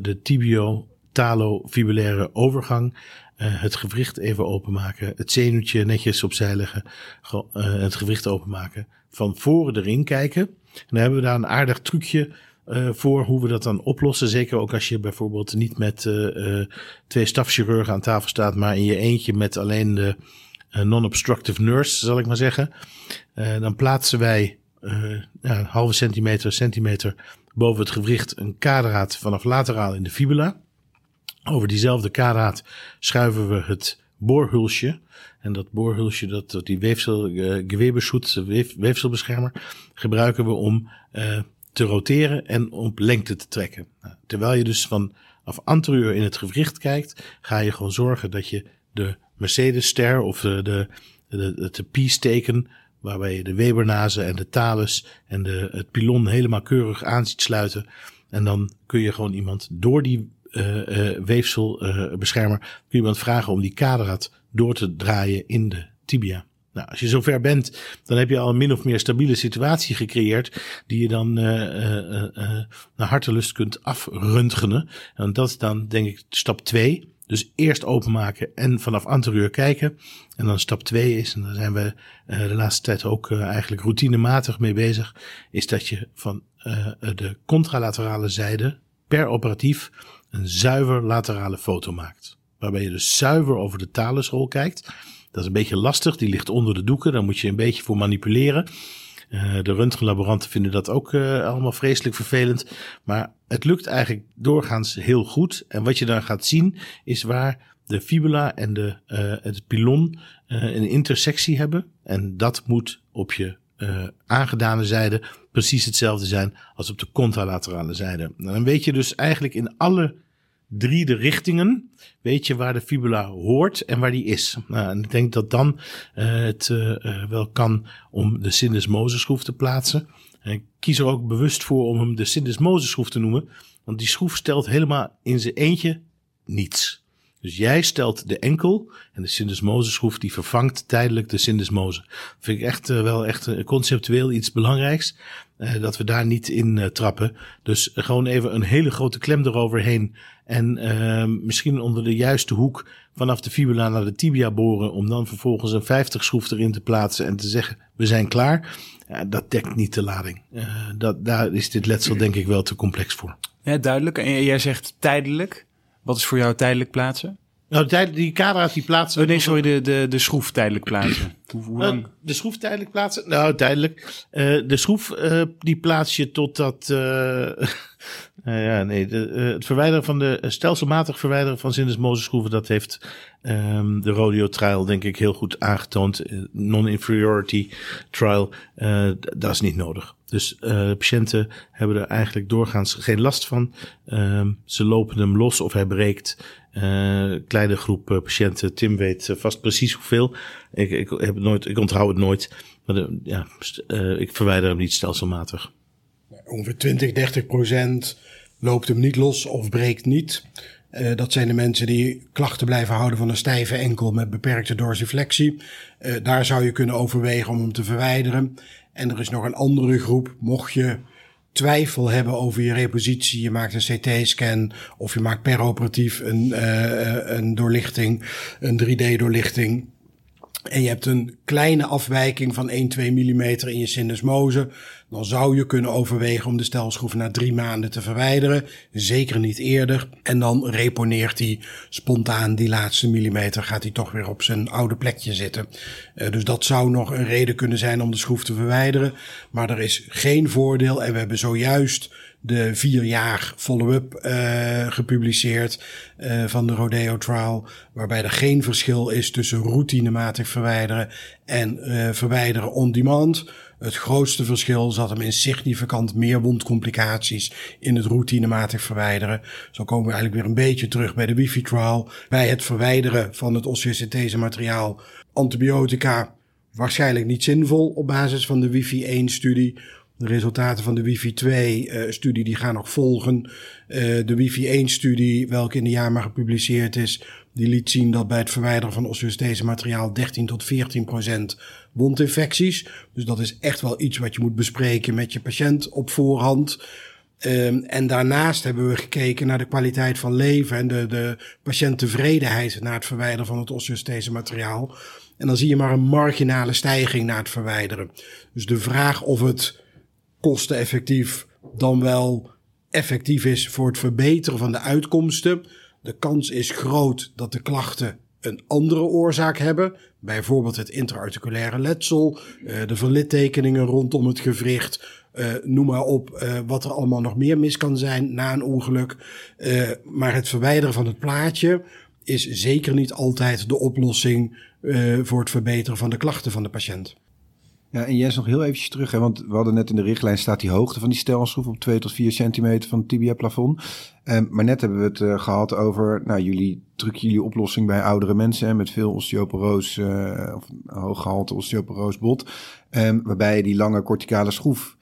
de tibio-talo-fibulaire overgang het gewricht even openmaken, het zenuwtje netjes opzij leggen, het gewricht openmaken, van voren erin kijken. En dan hebben we daar een aardig trucje voor hoe we dat dan oplossen. Zeker ook als je bijvoorbeeld niet met 2 stafchirurgen aan tafel staat, maar in je eentje met alleen de non-obstructive nurse, zal ik maar zeggen. Dan plaatsen wij een halve centimeter boven het gewricht een K-draad vanaf lateraal in de fibula. Over diezelfde K-draad schuiven we het boorhulsje. En dat boorhulsje, die weefselbeschermer, gebruiken we om te roteren en op lengte te trekken. Nou, terwijl je dus vanaf anterieur in het gewricht kijkt, ga je gewoon zorgen dat je de Mercedes-ster of de P-steken, waarbij je de Webernazen en de talus en het pilon helemaal keurig aan ziet sluiten. En dan kun je gewoon iemand door die weefselbeschermer, kun je iemand vragen om die K-draad door te draaien in de tibia. Nou, als je zover bent, dan heb je al een min of meer stabiele situatie gecreëerd die je dan naar hartelust kunt afröntgenen. En dat is dan denk ik stap 2. Dus eerst openmaken en vanaf anterieur kijken. En dan stap 2 is, en daar zijn we de laatste tijd ook eigenlijk routinematig mee bezig, is dat je van de contralaterale zijde per operatief een zuiver laterale foto maakt. Waarbij je dus zuiver over de talusrol kijkt. Dat is een beetje lastig, die ligt onder de doeken. Daar moet je een beetje voor manipuleren. De röntgenlaboranten vinden dat ook allemaal vreselijk vervelend. Maar het lukt eigenlijk doorgaans heel goed. En wat je dan gaat zien is waar de fibula en het pilon een intersectie hebben. En dat moet op je aangedane zijde precies hetzelfde zijn als op de contralaterale zijde. En dan weet je dus eigenlijk in alle 3 de richtingen, weet je waar de fibula hoort en waar die is. Nou, en ik denk dat dan het wel kan om de syndesmoseschroef te plaatsen. En ik kies er ook bewust voor om hem de syndesmoseschroef te noemen, want die schroef stelt helemaal in zijn eentje niets. Dus jij stelt de enkel en de syndesmoseschroef die vervangt tijdelijk de syndesmose. Dat vind ik echt wel echt conceptueel iets belangrijks, dat we daar niet in trappen. Dus gewoon even een hele grote klem eroverheen en misschien onder de juiste hoek vanaf de fibula naar de tibia boren om dan vervolgens een 50 schroef erin te plaatsen en te zeggen we zijn klaar. Ja, dat dekt niet de lading. Daar is dit letsel denk ik wel te complex voor. Ja, duidelijk. En jij zegt tijdelijk. Wat is voor jou tijdelijk plaatsen? Nou, die K-draad die plaatsen... Oh, nee, sorry, de schroef tijdelijk plaatsen. Hoe lang? De schroef tijdelijk plaatsen? Nou, tijdelijk. De schroef die plaats je totdat... het verwijderen van stelselmatig verwijderen van syndesmoseschroeven, dat heeft de RODEO trial denk ik heel goed aangetoond. Non-inferiority trial, dat is niet nodig. Dus patiënten hebben er eigenlijk doorgaans geen last van. Ze lopen hem los of hij breekt. Kleine groep patiënten, Tim weet vast precies hoeveel. Ik onthoud het nooit. Maar ik verwijder hem niet stelselmatig. Ongeveer 20-30% loopt hem niet los of breekt niet. Dat zijn de mensen die klachten blijven houden van een stijve enkel met beperkte dorsiflexie. Daar zou je kunnen overwegen om hem te verwijderen. En er is nog een andere groep, mocht je twijfel hebben over je repositie, je maakt een CT-scan of je maakt peroperatief een doorlichting, een 3D-doorlichting. En je hebt een kleine afwijking van 1-2 mm in je syndesmose, dan zou je kunnen overwegen om de stelschroef na 3 maanden te verwijderen. Zeker niet eerder. En dan reponeert hij spontaan die laatste millimeter, gaat hij toch weer op zijn oude plekje zitten. Dus dat zou nog een reden kunnen zijn om de schroef te verwijderen. Maar er is geen voordeel en we hebben zojuist de 4-jaar follow-up gepubliceerd van de Rodeo Trial, waarbij er geen verschil is tussen routinematig verwijderen en verwijderen on demand. Het grootste verschil zat hem in significant meer wondcomplicaties in het routinematig verwijderen. Zo komen we eigenlijk weer een beetje terug bij de Wifi Trial. Bij het verwijderen van het osteosynthese materiaal antibiotica waarschijnlijk niet zinvol op basis van de Wifi 1-studie. De resultaten van de Wifi 2-studie die gaan nog volgen. De Wifi 1-studie, welke in de JAMA gepubliceerd is, die liet zien dat bij het verwijderen van osteosynthese materiaal 13-14% wondinfecties. Dus dat is echt wel iets wat je moet bespreken met je patiënt op voorhand. En daarnaast hebben we gekeken naar de kwaliteit van leven en de patiënttevredenheid na het verwijderen van het osteosynthese materiaal. En dan zie je maar een marginale stijging na het verwijderen. Dus de vraag of het kosteneffectief dan wel effectief is voor het verbeteren van de uitkomsten. De kans is groot dat de klachten een andere oorzaak hebben. Bijvoorbeeld het intraarticulaire letsel, de verlittekeningen rondom het gewricht. Noem maar op wat er allemaal nog meer mis kan zijn na een ongeluk. Maar het verwijderen van het plaatje is zeker niet altijd de oplossing voor het verbeteren van de klachten van de patiënt. Ja, en Jens, nog heel eventjes terug, hè, want we hadden net in de richtlijn staat die hoogte van die stelschroef op 2 tot 4 centimeter van het tibiaplafond. Maar net hebben we het gehad over jullie truc, jullie oplossing bij oudere mensen, hè, met veel osteoporose, of een hoog gehalte osteoporoos bot, waarbij je die lange corticale schroef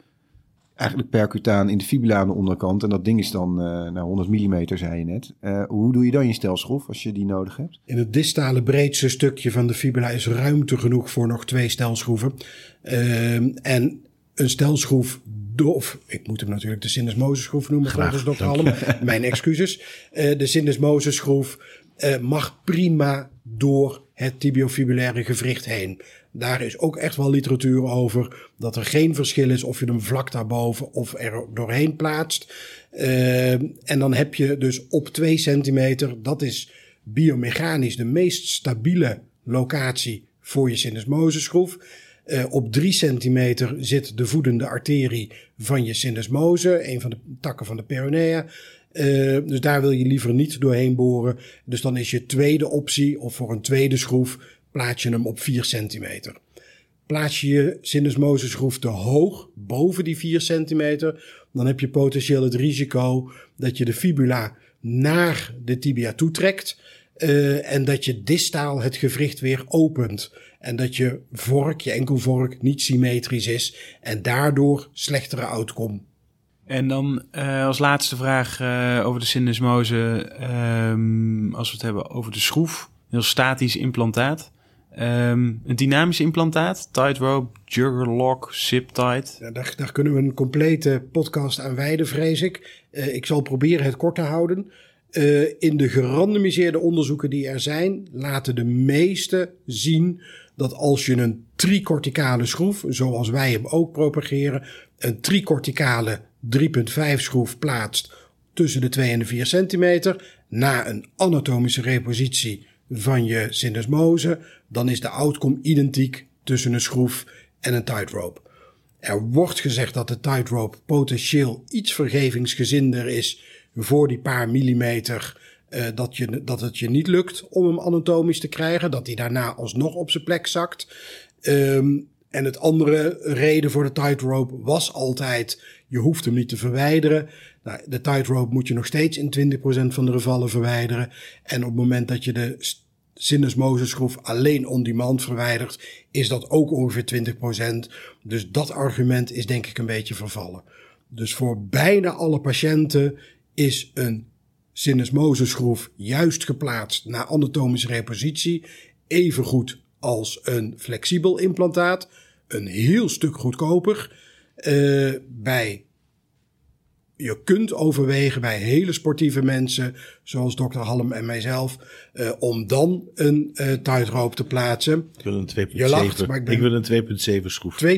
eigenlijk percutaan in de fibula aan de onderkant, en dat ding is dan 100 mm, zei je net. Hoe doe je dan je stelschroef als je die nodig hebt? In het distale breedste stukje van de fibula is ruimte genoeg voor nog 2 stelschroeven. En een stelschroef, ik moet hem natuurlijk de syndesmoseschroef noemen, volgens dokter Halm. Mijn excuses. De syndesmoseschroef mag prima door het tibiofibulaire gewricht heen. Daar is ook echt wel literatuur over dat er geen verschil is of je hem vlak daarboven of er doorheen plaatst. En dan heb je dus op 2 centimeter, dat is biomechanisch de meest stabiele locatie voor je syndesmoseschroef. Op 3 centimeter zit de voedende arterie van je syndesmose, een van de takken van de peronea. Dus daar wil je liever niet doorheen boren. Dus dan is je tweede optie, of voor een tweede schroef, plaats je hem op 4 centimeter. Plaats je je syndesmoseschroef te hoog, boven die 4 centimeter, dan heb je potentieel het risico dat je de fibula naar de tibia toetrekt. En dat je distaal het gewricht weer opent. En dat je vork, je enkelvork, niet symmetrisch is. En daardoor slechtere outcome. En dan als laatste vraag over de syndesmose. Als we het hebben over de schroef. Heel statisch implantaat. Een dynamisch implantaat. Tightrope, jugger lock, zip-tight. Ja, daar kunnen we een complete podcast aan wijden, vrees ik. Ik zal proberen het kort te houden. In de gerandomiseerde onderzoeken die er zijn, laten de meeste zien dat als je een tricorticale schroef, zoals wij hem ook propageren, een tricorticale 3,5 schroef plaatst tussen de 2 en de 4 centimeter, na een anatomische repositie van je syndesmose, dan is de outcome identiek tussen een schroef en een tightrope. Er wordt gezegd dat de tightrope potentieel iets vergevingsgezinder is voor die paar millimeter, dat het je niet lukt om hem anatomisch te krijgen, dat hij daarna alsnog op zijn plek zakt. En het andere reden voor de tightrope was altijd, je hoeft hem niet te verwijderen. Nou, de tightrope moet je nog steeds in 20% van de gevallen verwijderen. En op het moment dat je de syndesmoseschroef alleen on demand verwijdert, is dat ook ongeveer 20%. Dus dat argument is denk ik een beetje vervallen. Dus voor bijna alle patiënten is een syndesmoseschroef juist geplaatst na anatomische repositie, evengoed als een flexibel implantaat, een heel stuk goedkoper. Je kunt overwegen bij hele sportieve mensen, zoals dokter Halm en mijzelf, om dan een tuitroop te plaatsen. Ik wil een 2,7. Je lacht, maar ik wil een 2,7 schroef. 2,7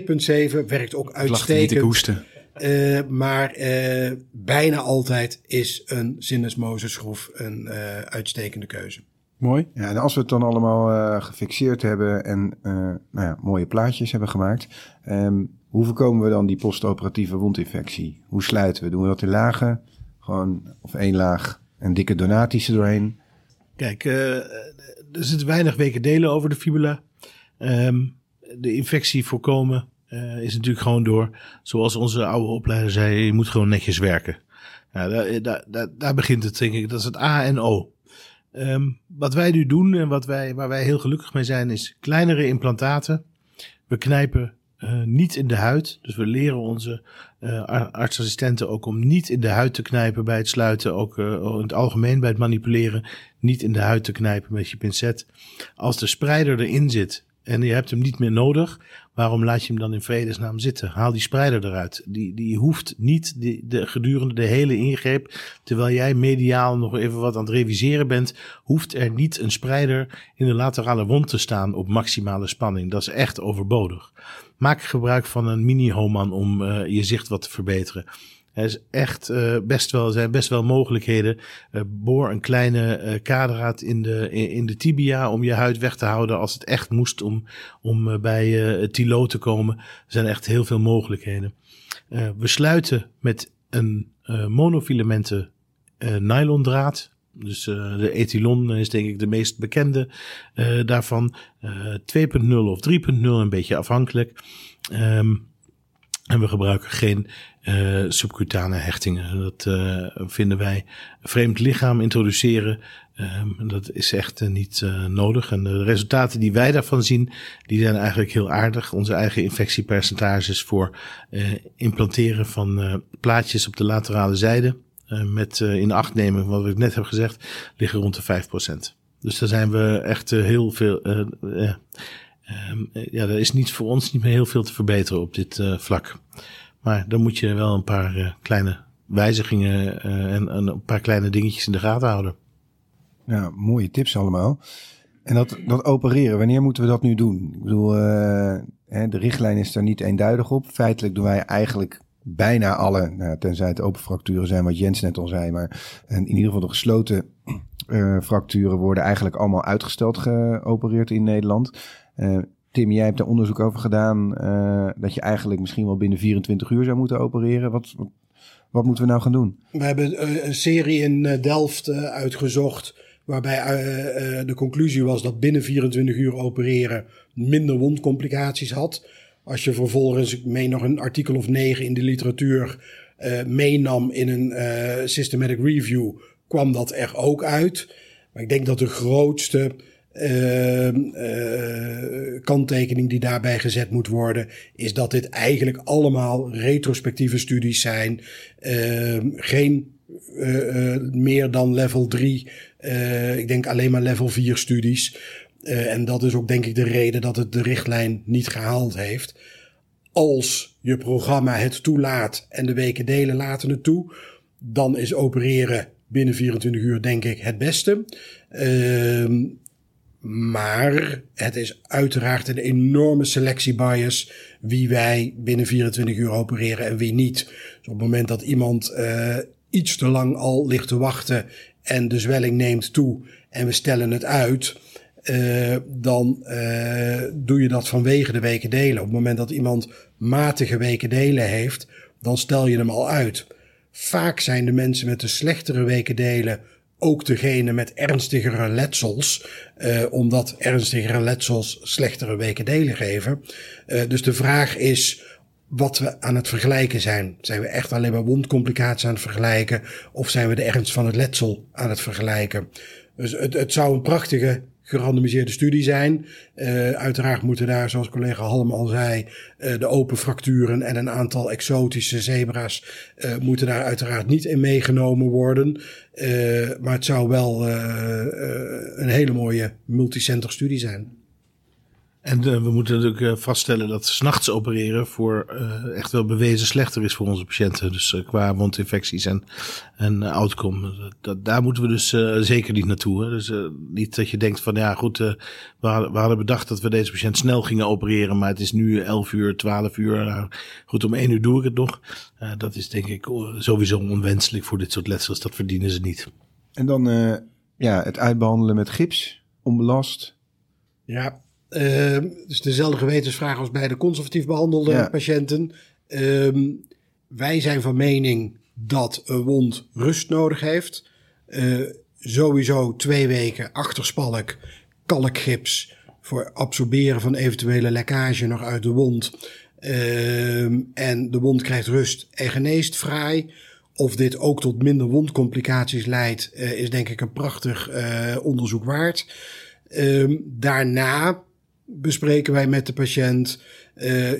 werkt ook uitstekend. Ik lacht niet, ik hoesten. Maar bijna altijd is een syndesmoseschroef een uitstekende keuze. Mooi. Ja, en als we het dan allemaal gefixeerd hebben en mooie plaatjes hebben gemaakt, hoe voorkomen we dan die postoperatieve wondinfectie? Hoe sluiten we? Doen we dat in lagen? Gewoon of één laag en dikke donaties erdoorheen? Kijk, er zitten weinig weken delen over de fibula. De infectie voorkomen is natuurlijk gewoon door, zoals onze oude opleider zei, je moet gewoon netjes werken. Ja, daar begint het, denk ik. Dat is het A en O. Wat wij nu doen en waar wij heel gelukkig mee zijn, is kleinere implantaten. We knijpen niet in de huid. Dus we leren onze artsassistenten ook om niet in de huid te knijpen bij het sluiten. Ook in het algemeen bij het manipuleren. Niet in de huid te knijpen met je pincet. Als de spreider erin zit en je hebt hem niet meer nodig, waarom laat je hem dan in vredesnaam zitten? Haal die spreider eruit. Die hoeft niet gedurende de hele ingreep, terwijl jij mediaal nog even wat aan het reviseren bent, hoeft er niet een spreider in de laterale wond te staan op maximale spanning. Dat is echt overbodig. Maak gebruik van een mini-Homan om je zicht wat te verbeteren. Er is echt best wel mogelijkheden. Boor een kleine kaderaad in de tibia om je huid weg te houden als het echt moest om bij Tilo te komen. Er zijn echt heel veel mogelijkheden. We sluiten met een monofilamenten nylondraad. Dus de Etilon is denk ik de meest bekende daarvan. 2.0 of 3.0, een beetje afhankelijk. En we gebruiken geen subcutane hechtingen. Dat vinden wij vreemd lichaam introduceren. Dat is echt niet nodig. En de resultaten die wij daarvan zien, die zijn eigenlijk heel aardig. Onze eigen infectiepercentages voor implanteren van plaatjes op de laterale zijde, met in acht nemen, wat ik net heb gezegd, liggen rond de 5%. Dus daar zijn we echt heel veel. Er is niet voor ons niet meer heel veel te verbeteren op dit vlak. Maar dan moet je wel een paar kleine wijzigingen en een paar kleine dingetjes in de gaten houden. Ja, mooie tips allemaal. En dat opereren, wanneer moeten we dat nu doen? Ik bedoel, de richtlijn is daar niet eenduidig op. Feitelijk doen wij eigenlijk bijna alle, tenzij het open fracturen zijn, wat Jens net al zei, maar in ieder geval de gesloten fracturen worden eigenlijk allemaal uitgesteld geopereerd in Nederland. Tim, jij hebt daar onderzoek over gedaan, dat je eigenlijk misschien wel binnen 24 uur zou moeten opereren. Wat moeten we nou gaan doen? We hebben een serie in Delft uitgezocht, waarbij de conclusie was dat binnen 24 uur opereren minder wondcomplicaties had. Als je vervolgens, ik meen nog een artikel of 9 in de literatuur meenam in een systematic review, kwam dat er ook uit. Maar ik denk dat de grootste kanttekening die daarbij gezet moet worden, is dat dit eigenlijk allemaal retrospectieve studies zijn. Geen meer dan level 3. Ik denk alleen maar level 4 studies. En dat is ook denk ik de reden dat het de richtlijn niet gehaald heeft. Als je programma het toelaat en de weken delen laten het toe, dan is opereren binnen 24 uur denk ik het beste. Maar het is uiteraard een enorme selectiebias wie wij binnen 24 uur opereren en wie niet. Dus op het moment dat iemand iets te lang al ligt te wachten en de zwelling neemt toe en we stellen het uit, dan doe je dat vanwege de weken delen. Op het moment dat iemand matige weken delen heeft, dan stel je hem al uit. Vaak zijn de mensen met de slechtere weken delen ook degene met ernstigere letsels, omdat ernstigere letsels slechtere weken delen geven. Dus de vraag is wat we aan het vergelijken zijn. Zijn we echt alleen maar wondcomplicaties aan het vergelijken of zijn we de ernst van het letsel aan het vergelijken? Dus het zou een prachtige gerandomiseerde studie zijn. Uiteraard moeten daar, zoals collega Halm al zei, de open fracturen en een aantal exotische zebra's moeten daar uiteraard niet in meegenomen worden. Maar het zou wel een hele mooie multicenter studie zijn. En we moeten natuurlijk vaststellen dat 's nachts opereren voor echt wel bewezen slechter is voor onze patiënten. Dus qua wondinfecties en outcome. Daar moeten we dus zeker niet naartoe. Hè. Dus niet dat je denkt van ja goed, we hadden bedacht dat we deze patiënt snel gingen opereren. Maar het is nu 11 uur, 12 uur. Nou, goed, om 1 uur doe ik het nog. Dat is denk ik sowieso onwenselijk voor dit soort letsels. Dat verdienen ze niet. En dan het uitbehandelen met gips, onbelast. Ja. Dus dezelfde gewetensvraag als bij de conservatief behandelde patiënten. Wij zijn van mening dat een wond rust nodig heeft. Sowieso 2 weken achterspalk, kalkgips voor absorberen van eventuele lekkage nog uit de wond. En de wond krijgt rust en geneest vrij. Of dit ook tot minder wondcomplicaties leidt, is denk ik een prachtig onderzoek waard. Daarna bespreken wij met de patiënt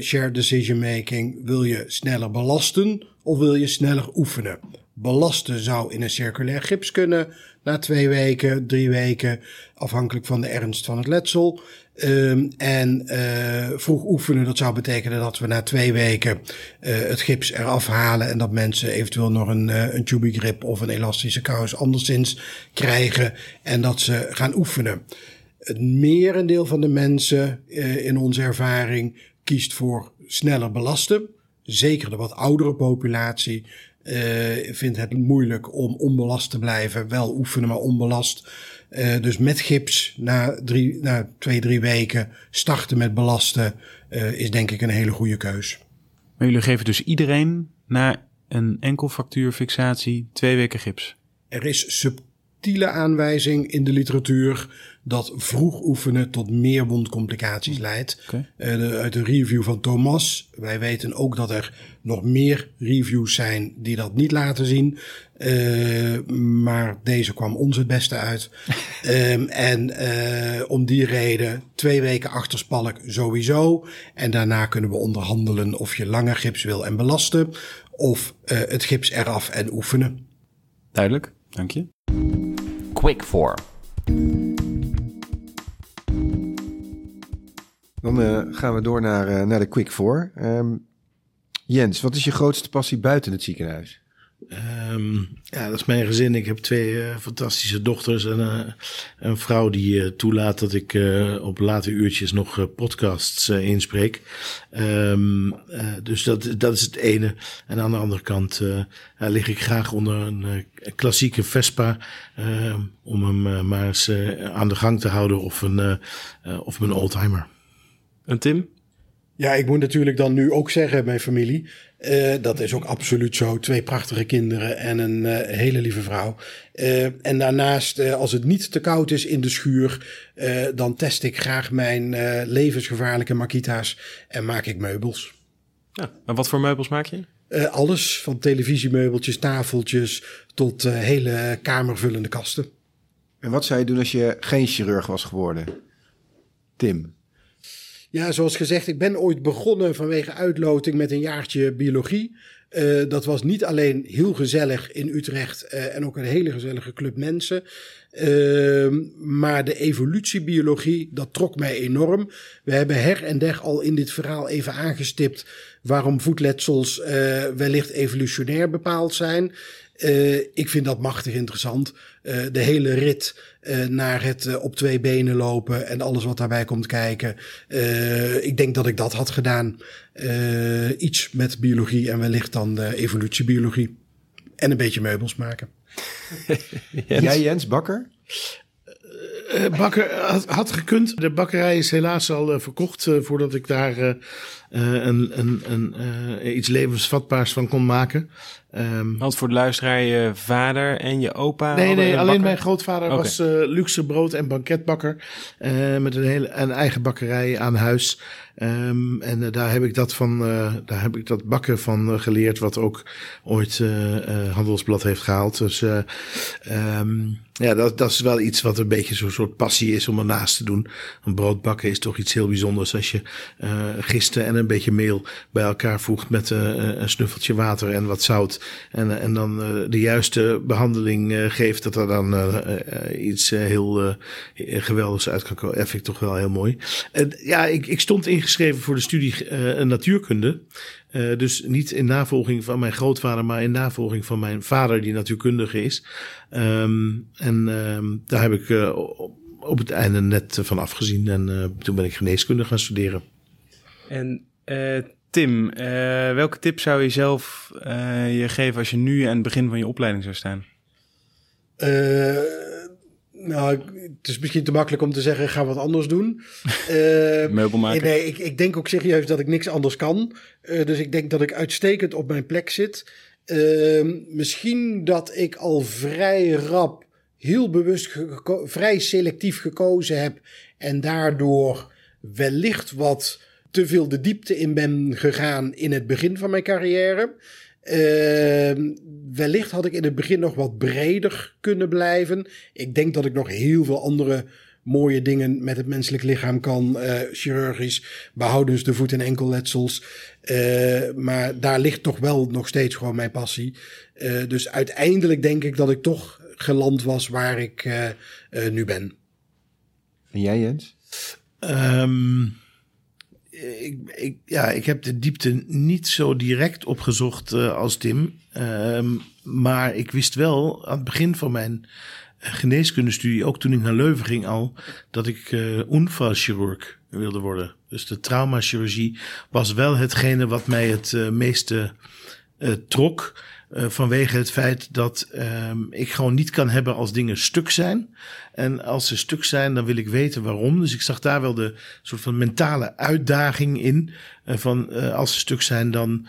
shared decision making. Wil je sneller belasten of wil je sneller oefenen? Belasten zou in een circulair gips kunnen na 2 weken, 3 weken, afhankelijk van de ernst van het letsel. Vroeg oefenen, dat zou betekenen dat we na 2 weken het gips eraf halen en dat mensen eventueel nog een tubie grip of een elastische kous anderszins krijgen en dat ze gaan oefenen. Het merendeel van de mensen in onze ervaring kiest voor sneller belasten. Zeker de wat oudere populatie vindt het moeilijk om onbelast te blijven. Wel oefenen, maar onbelast. Dus met gips na 2-3 weken starten met belasten is denk ik een hele goede keus. Maar jullie geven dus iedereen na een enkelfractuurfixatie 2 weken gips? Er is subtiele aanwijzing in de literatuur dat vroeg oefenen tot meer wondcomplicaties leidt. Okay. Uit de review van Thomas. Wij weten ook dat er nog meer reviews zijn die dat niet laten zien. Maar deze kwam ons het beste uit. Om die reden 2 weken achterspalk sowieso. En daarna kunnen we onderhandelen of je langer gips wil en belasten. Of het gips eraf en oefenen. Duidelijk, dank je. Quick 4. Dan gaan we door naar de Quick 4. Jens, wat is je grootste passie buiten het ziekenhuis? Dat is mijn gezin. Ik heb 2 fantastische dochters en een vrouw die toelaat dat ik op late uurtjes nog podcasts inspreek. Dus dat is het ene. En aan de andere kant lig ik graag onder een klassieke Vespa om hem maar eens aan de gang te houden of mijn oldtimer. En Tim? Ja, ik moet natuurlijk dan nu ook zeggen, mijn familie. Dat is ook absoluut zo. 2 prachtige kinderen en een hele lieve vrouw. En daarnaast, als het niet te koud is in de schuur, dan test ik graag mijn levensgevaarlijke Makita's en maak ik meubels. Ja, en wat voor meubels maak je? Alles, van televisiemeubeltjes, tafeltjes tot hele kamervullende kasten. En wat zou je doen als je geen chirurg was geworden? Tim? Ja, zoals gezegd, ik ben ooit begonnen vanwege uitloting met een jaartje biologie. Dat was niet alleen heel gezellig in Utrecht en ook een hele gezellige club mensen. Maar de evolutiebiologie, dat trok mij enorm. We hebben her en der al in dit verhaal even aangestipt waarom voetletsels wellicht evolutionair bepaald zijn. Ik vind dat machtig interessant. De hele rit naar het op 2 benen lopen en alles wat daarbij komt kijken. Ik denk dat ik dat had gedaan. Iets met biologie en wellicht dan evolutiebiologie. En een beetje meubels maken. Jens? Jij Jens, bakker? Bakker had gekund. De bakkerij is helaas al verkocht voordat ik daar iets levensvatbaars van kon maken. Want voor de luisteraar, je vader en je opa? Nee, alleen mijn grootvader was luxe brood- en banketbakker. Met een eigen bakkerij aan huis. En daar heb ik dat bakken van geleerd, wat ook ooit Handelsblad heeft gehaald. Dus dat is wel iets wat een beetje zo'n soort passie is om ernaast te doen. Een brood bakken is toch iets heel bijzonders als je gisten en een beetje meel bij elkaar voegt met een snuffeltje water en wat zout. En dan de juiste behandeling geeft, dat er dan iets heel geweldigs uit kan komen. Dat vind ik toch wel heel mooi. Ik stond ingeschreven voor de studie natuurkunde. Dus niet in navolging van mijn grootvader, maar in navolging van mijn vader, die natuurkundige is. Daar heb ik op het einde net van afgezien. En toen ben ik geneeskunde gaan studeren. En Tim, welke tip zou je zelf je geven als je nu aan het begin van je opleiding zou staan? Het is misschien te makkelijk om te zeggen, ga wat anders doen. Meubel maken. Nee, ik denk ook serieus dat ik niks anders kan. Dus ik denk dat ik uitstekend op mijn plek zit. Misschien dat ik al vrij rap, heel bewust, vrij selectief gekozen heb. En daardoor wellicht wat te veel de diepte in ben gegaan in het begin van mijn carrière. Wellicht had ik in het begin nog wat breder kunnen blijven. Ik denk dat ik nog heel veel andere mooie dingen met het menselijk lichaam kan. Chirurgisch, behoudens de voet- en enkelletsels. Maar daar ligt toch wel nog steeds gewoon mijn passie. Dus uiteindelijk denk ik dat ik toch geland was waar ik nu ben. En jij, Jens? Ik heb de diepte niet zo direct opgezocht als Tim. Maar ik wist wel aan het begin van mijn geneeskundestudie, ook toen ik naar Leuven ging al, dat ik onfalchirurg wilde worden. Dus de traumachirurgie was wel hetgene wat mij het meeste trok. Vanwege het feit dat ik gewoon niet kan hebben als dingen stuk zijn. En als ze stuk zijn, dan wil ik weten waarom. Dus ik zag daar wel de soort van mentale uitdaging in. Als ze stuk zijn, dan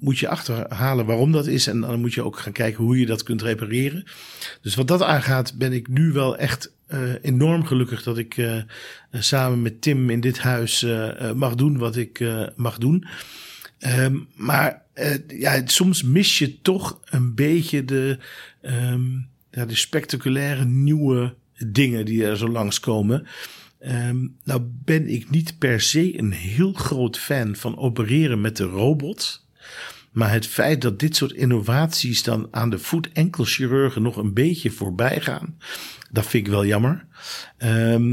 moet je achterhalen waarom dat is. En dan moet je ook gaan kijken hoe je dat kunt repareren. Dus wat dat aangaat, ben ik nu wel echt enorm gelukkig dat ik samen met Tim in dit huis mag doen wat ik mag doen. Soms mis je toch een beetje de spectaculaire nieuwe dingen die er zo langskomen. Nou ben ik niet per se een heel groot fan van opereren met de robot. Maar het feit dat dit soort innovaties dan aan de voet-enkelchirurgen nog een beetje voorbij gaan, dat vind ik wel jammer.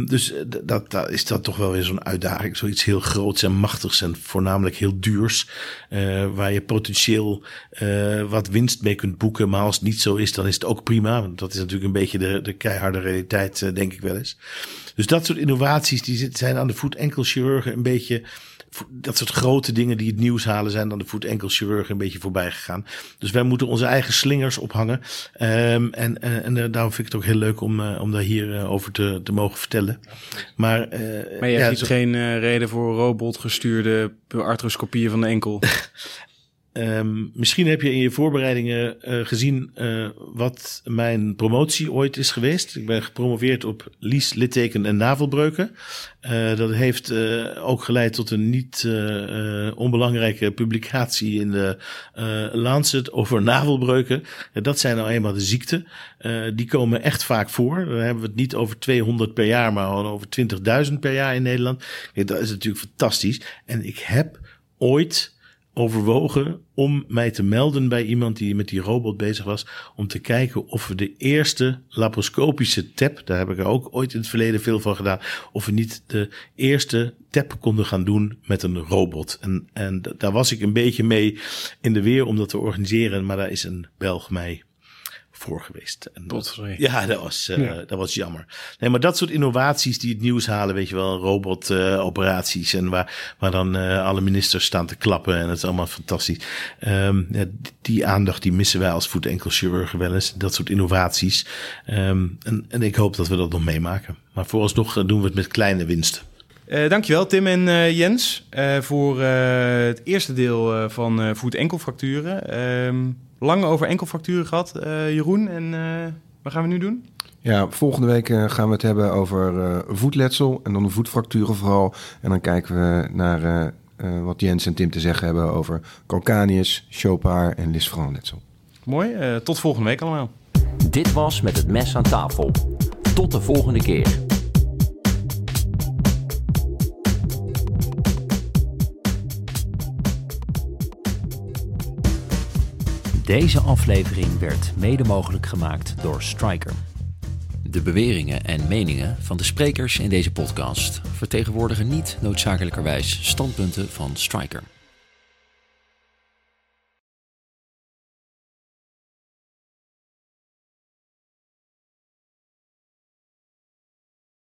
Dus dat is dat toch wel weer zo'n uitdaging. Zoiets heel groots en machtigs en voornamelijk heel duurs. Waar je potentieel wat winst mee kunt boeken. Maar als het niet zo is, dan is het ook prima. Want dat is natuurlijk een beetje de keiharde realiteit, denk ik wel eens. Dus dat soort innovaties die zijn aan de voet-enkelchirurgen een beetje, dat soort grote dingen die het nieuws halen, zijn dan de voet-enkelchirurgen een beetje voorbij gegaan. Dus wij moeten onze eigen slingers ophangen. En daarom vind ik het ook heel leuk om daar hier over te mogen vertellen. Maar je hebt geen reden voor robotgestuurde arthroscopieën van de enkel? Misschien heb je in je voorbereidingen gezien wat mijn promotie ooit is geweest. Ik ben gepromoveerd op lies, litteken en navelbreuken. Dat heeft ook geleid tot een niet onbelangrijke publicatie in de Lancet over navelbreuken. Dat zijn nou eenmaal de ziekten. Die komen echt vaak voor. Dan hebben we het niet over 200 per jaar, maar over 20.000 per jaar in Nederland. Dat is natuurlijk fantastisch. En ik heb ooit overwogen om mij te melden bij iemand die met die robot bezig was, om te kijken of we de eerste laparoscopische tap, daar heb ik er ook ooit in het verleden veel van gedaan, of we niet de eerste tap konden gaan doen met een robot. En daar was ik een beetje mee in de weer om dat te organiseren, maar daar is een Belg mij voor geweest. En dat was jammer. Nee, maar dat soort innovaties die het nieuws halen, weet je wel, robotoperaties en waar dan alle ministers staan te klappen en het is allemaal fantastisch. Die aandacht die missen wij als voet-enkelchirurgen wel eens. Dat soort innovaties. En ik hoop dat we dat nog meemaken. Maar vooralsnog doen we het met kleine winsten. Dankjewel Tim en Jens voor het eerste deel van voet-enkelfracturen. Lang over enkelfracturen gehad, Jeroen. En wat gaan we nu doen? Ja, volgende week gaan we het hebben over voetletsel en dan de voetfracturen vooral. En dan kijken we naar wat Jens en Tim te zeggen hebben over calcaneus, Chopard en lisfranletsel. Mooi, tot volgende week allemaal. Dit was Met het mes aan tafel. Tot de volgende keer. Deze aflevering werd mede mogelijk gemaakt door Stryker. De beweringen en meningen van de sprekers in deze podcast vertegenwoordigen niet noodzakelijkerwijs standpunten van Stryker.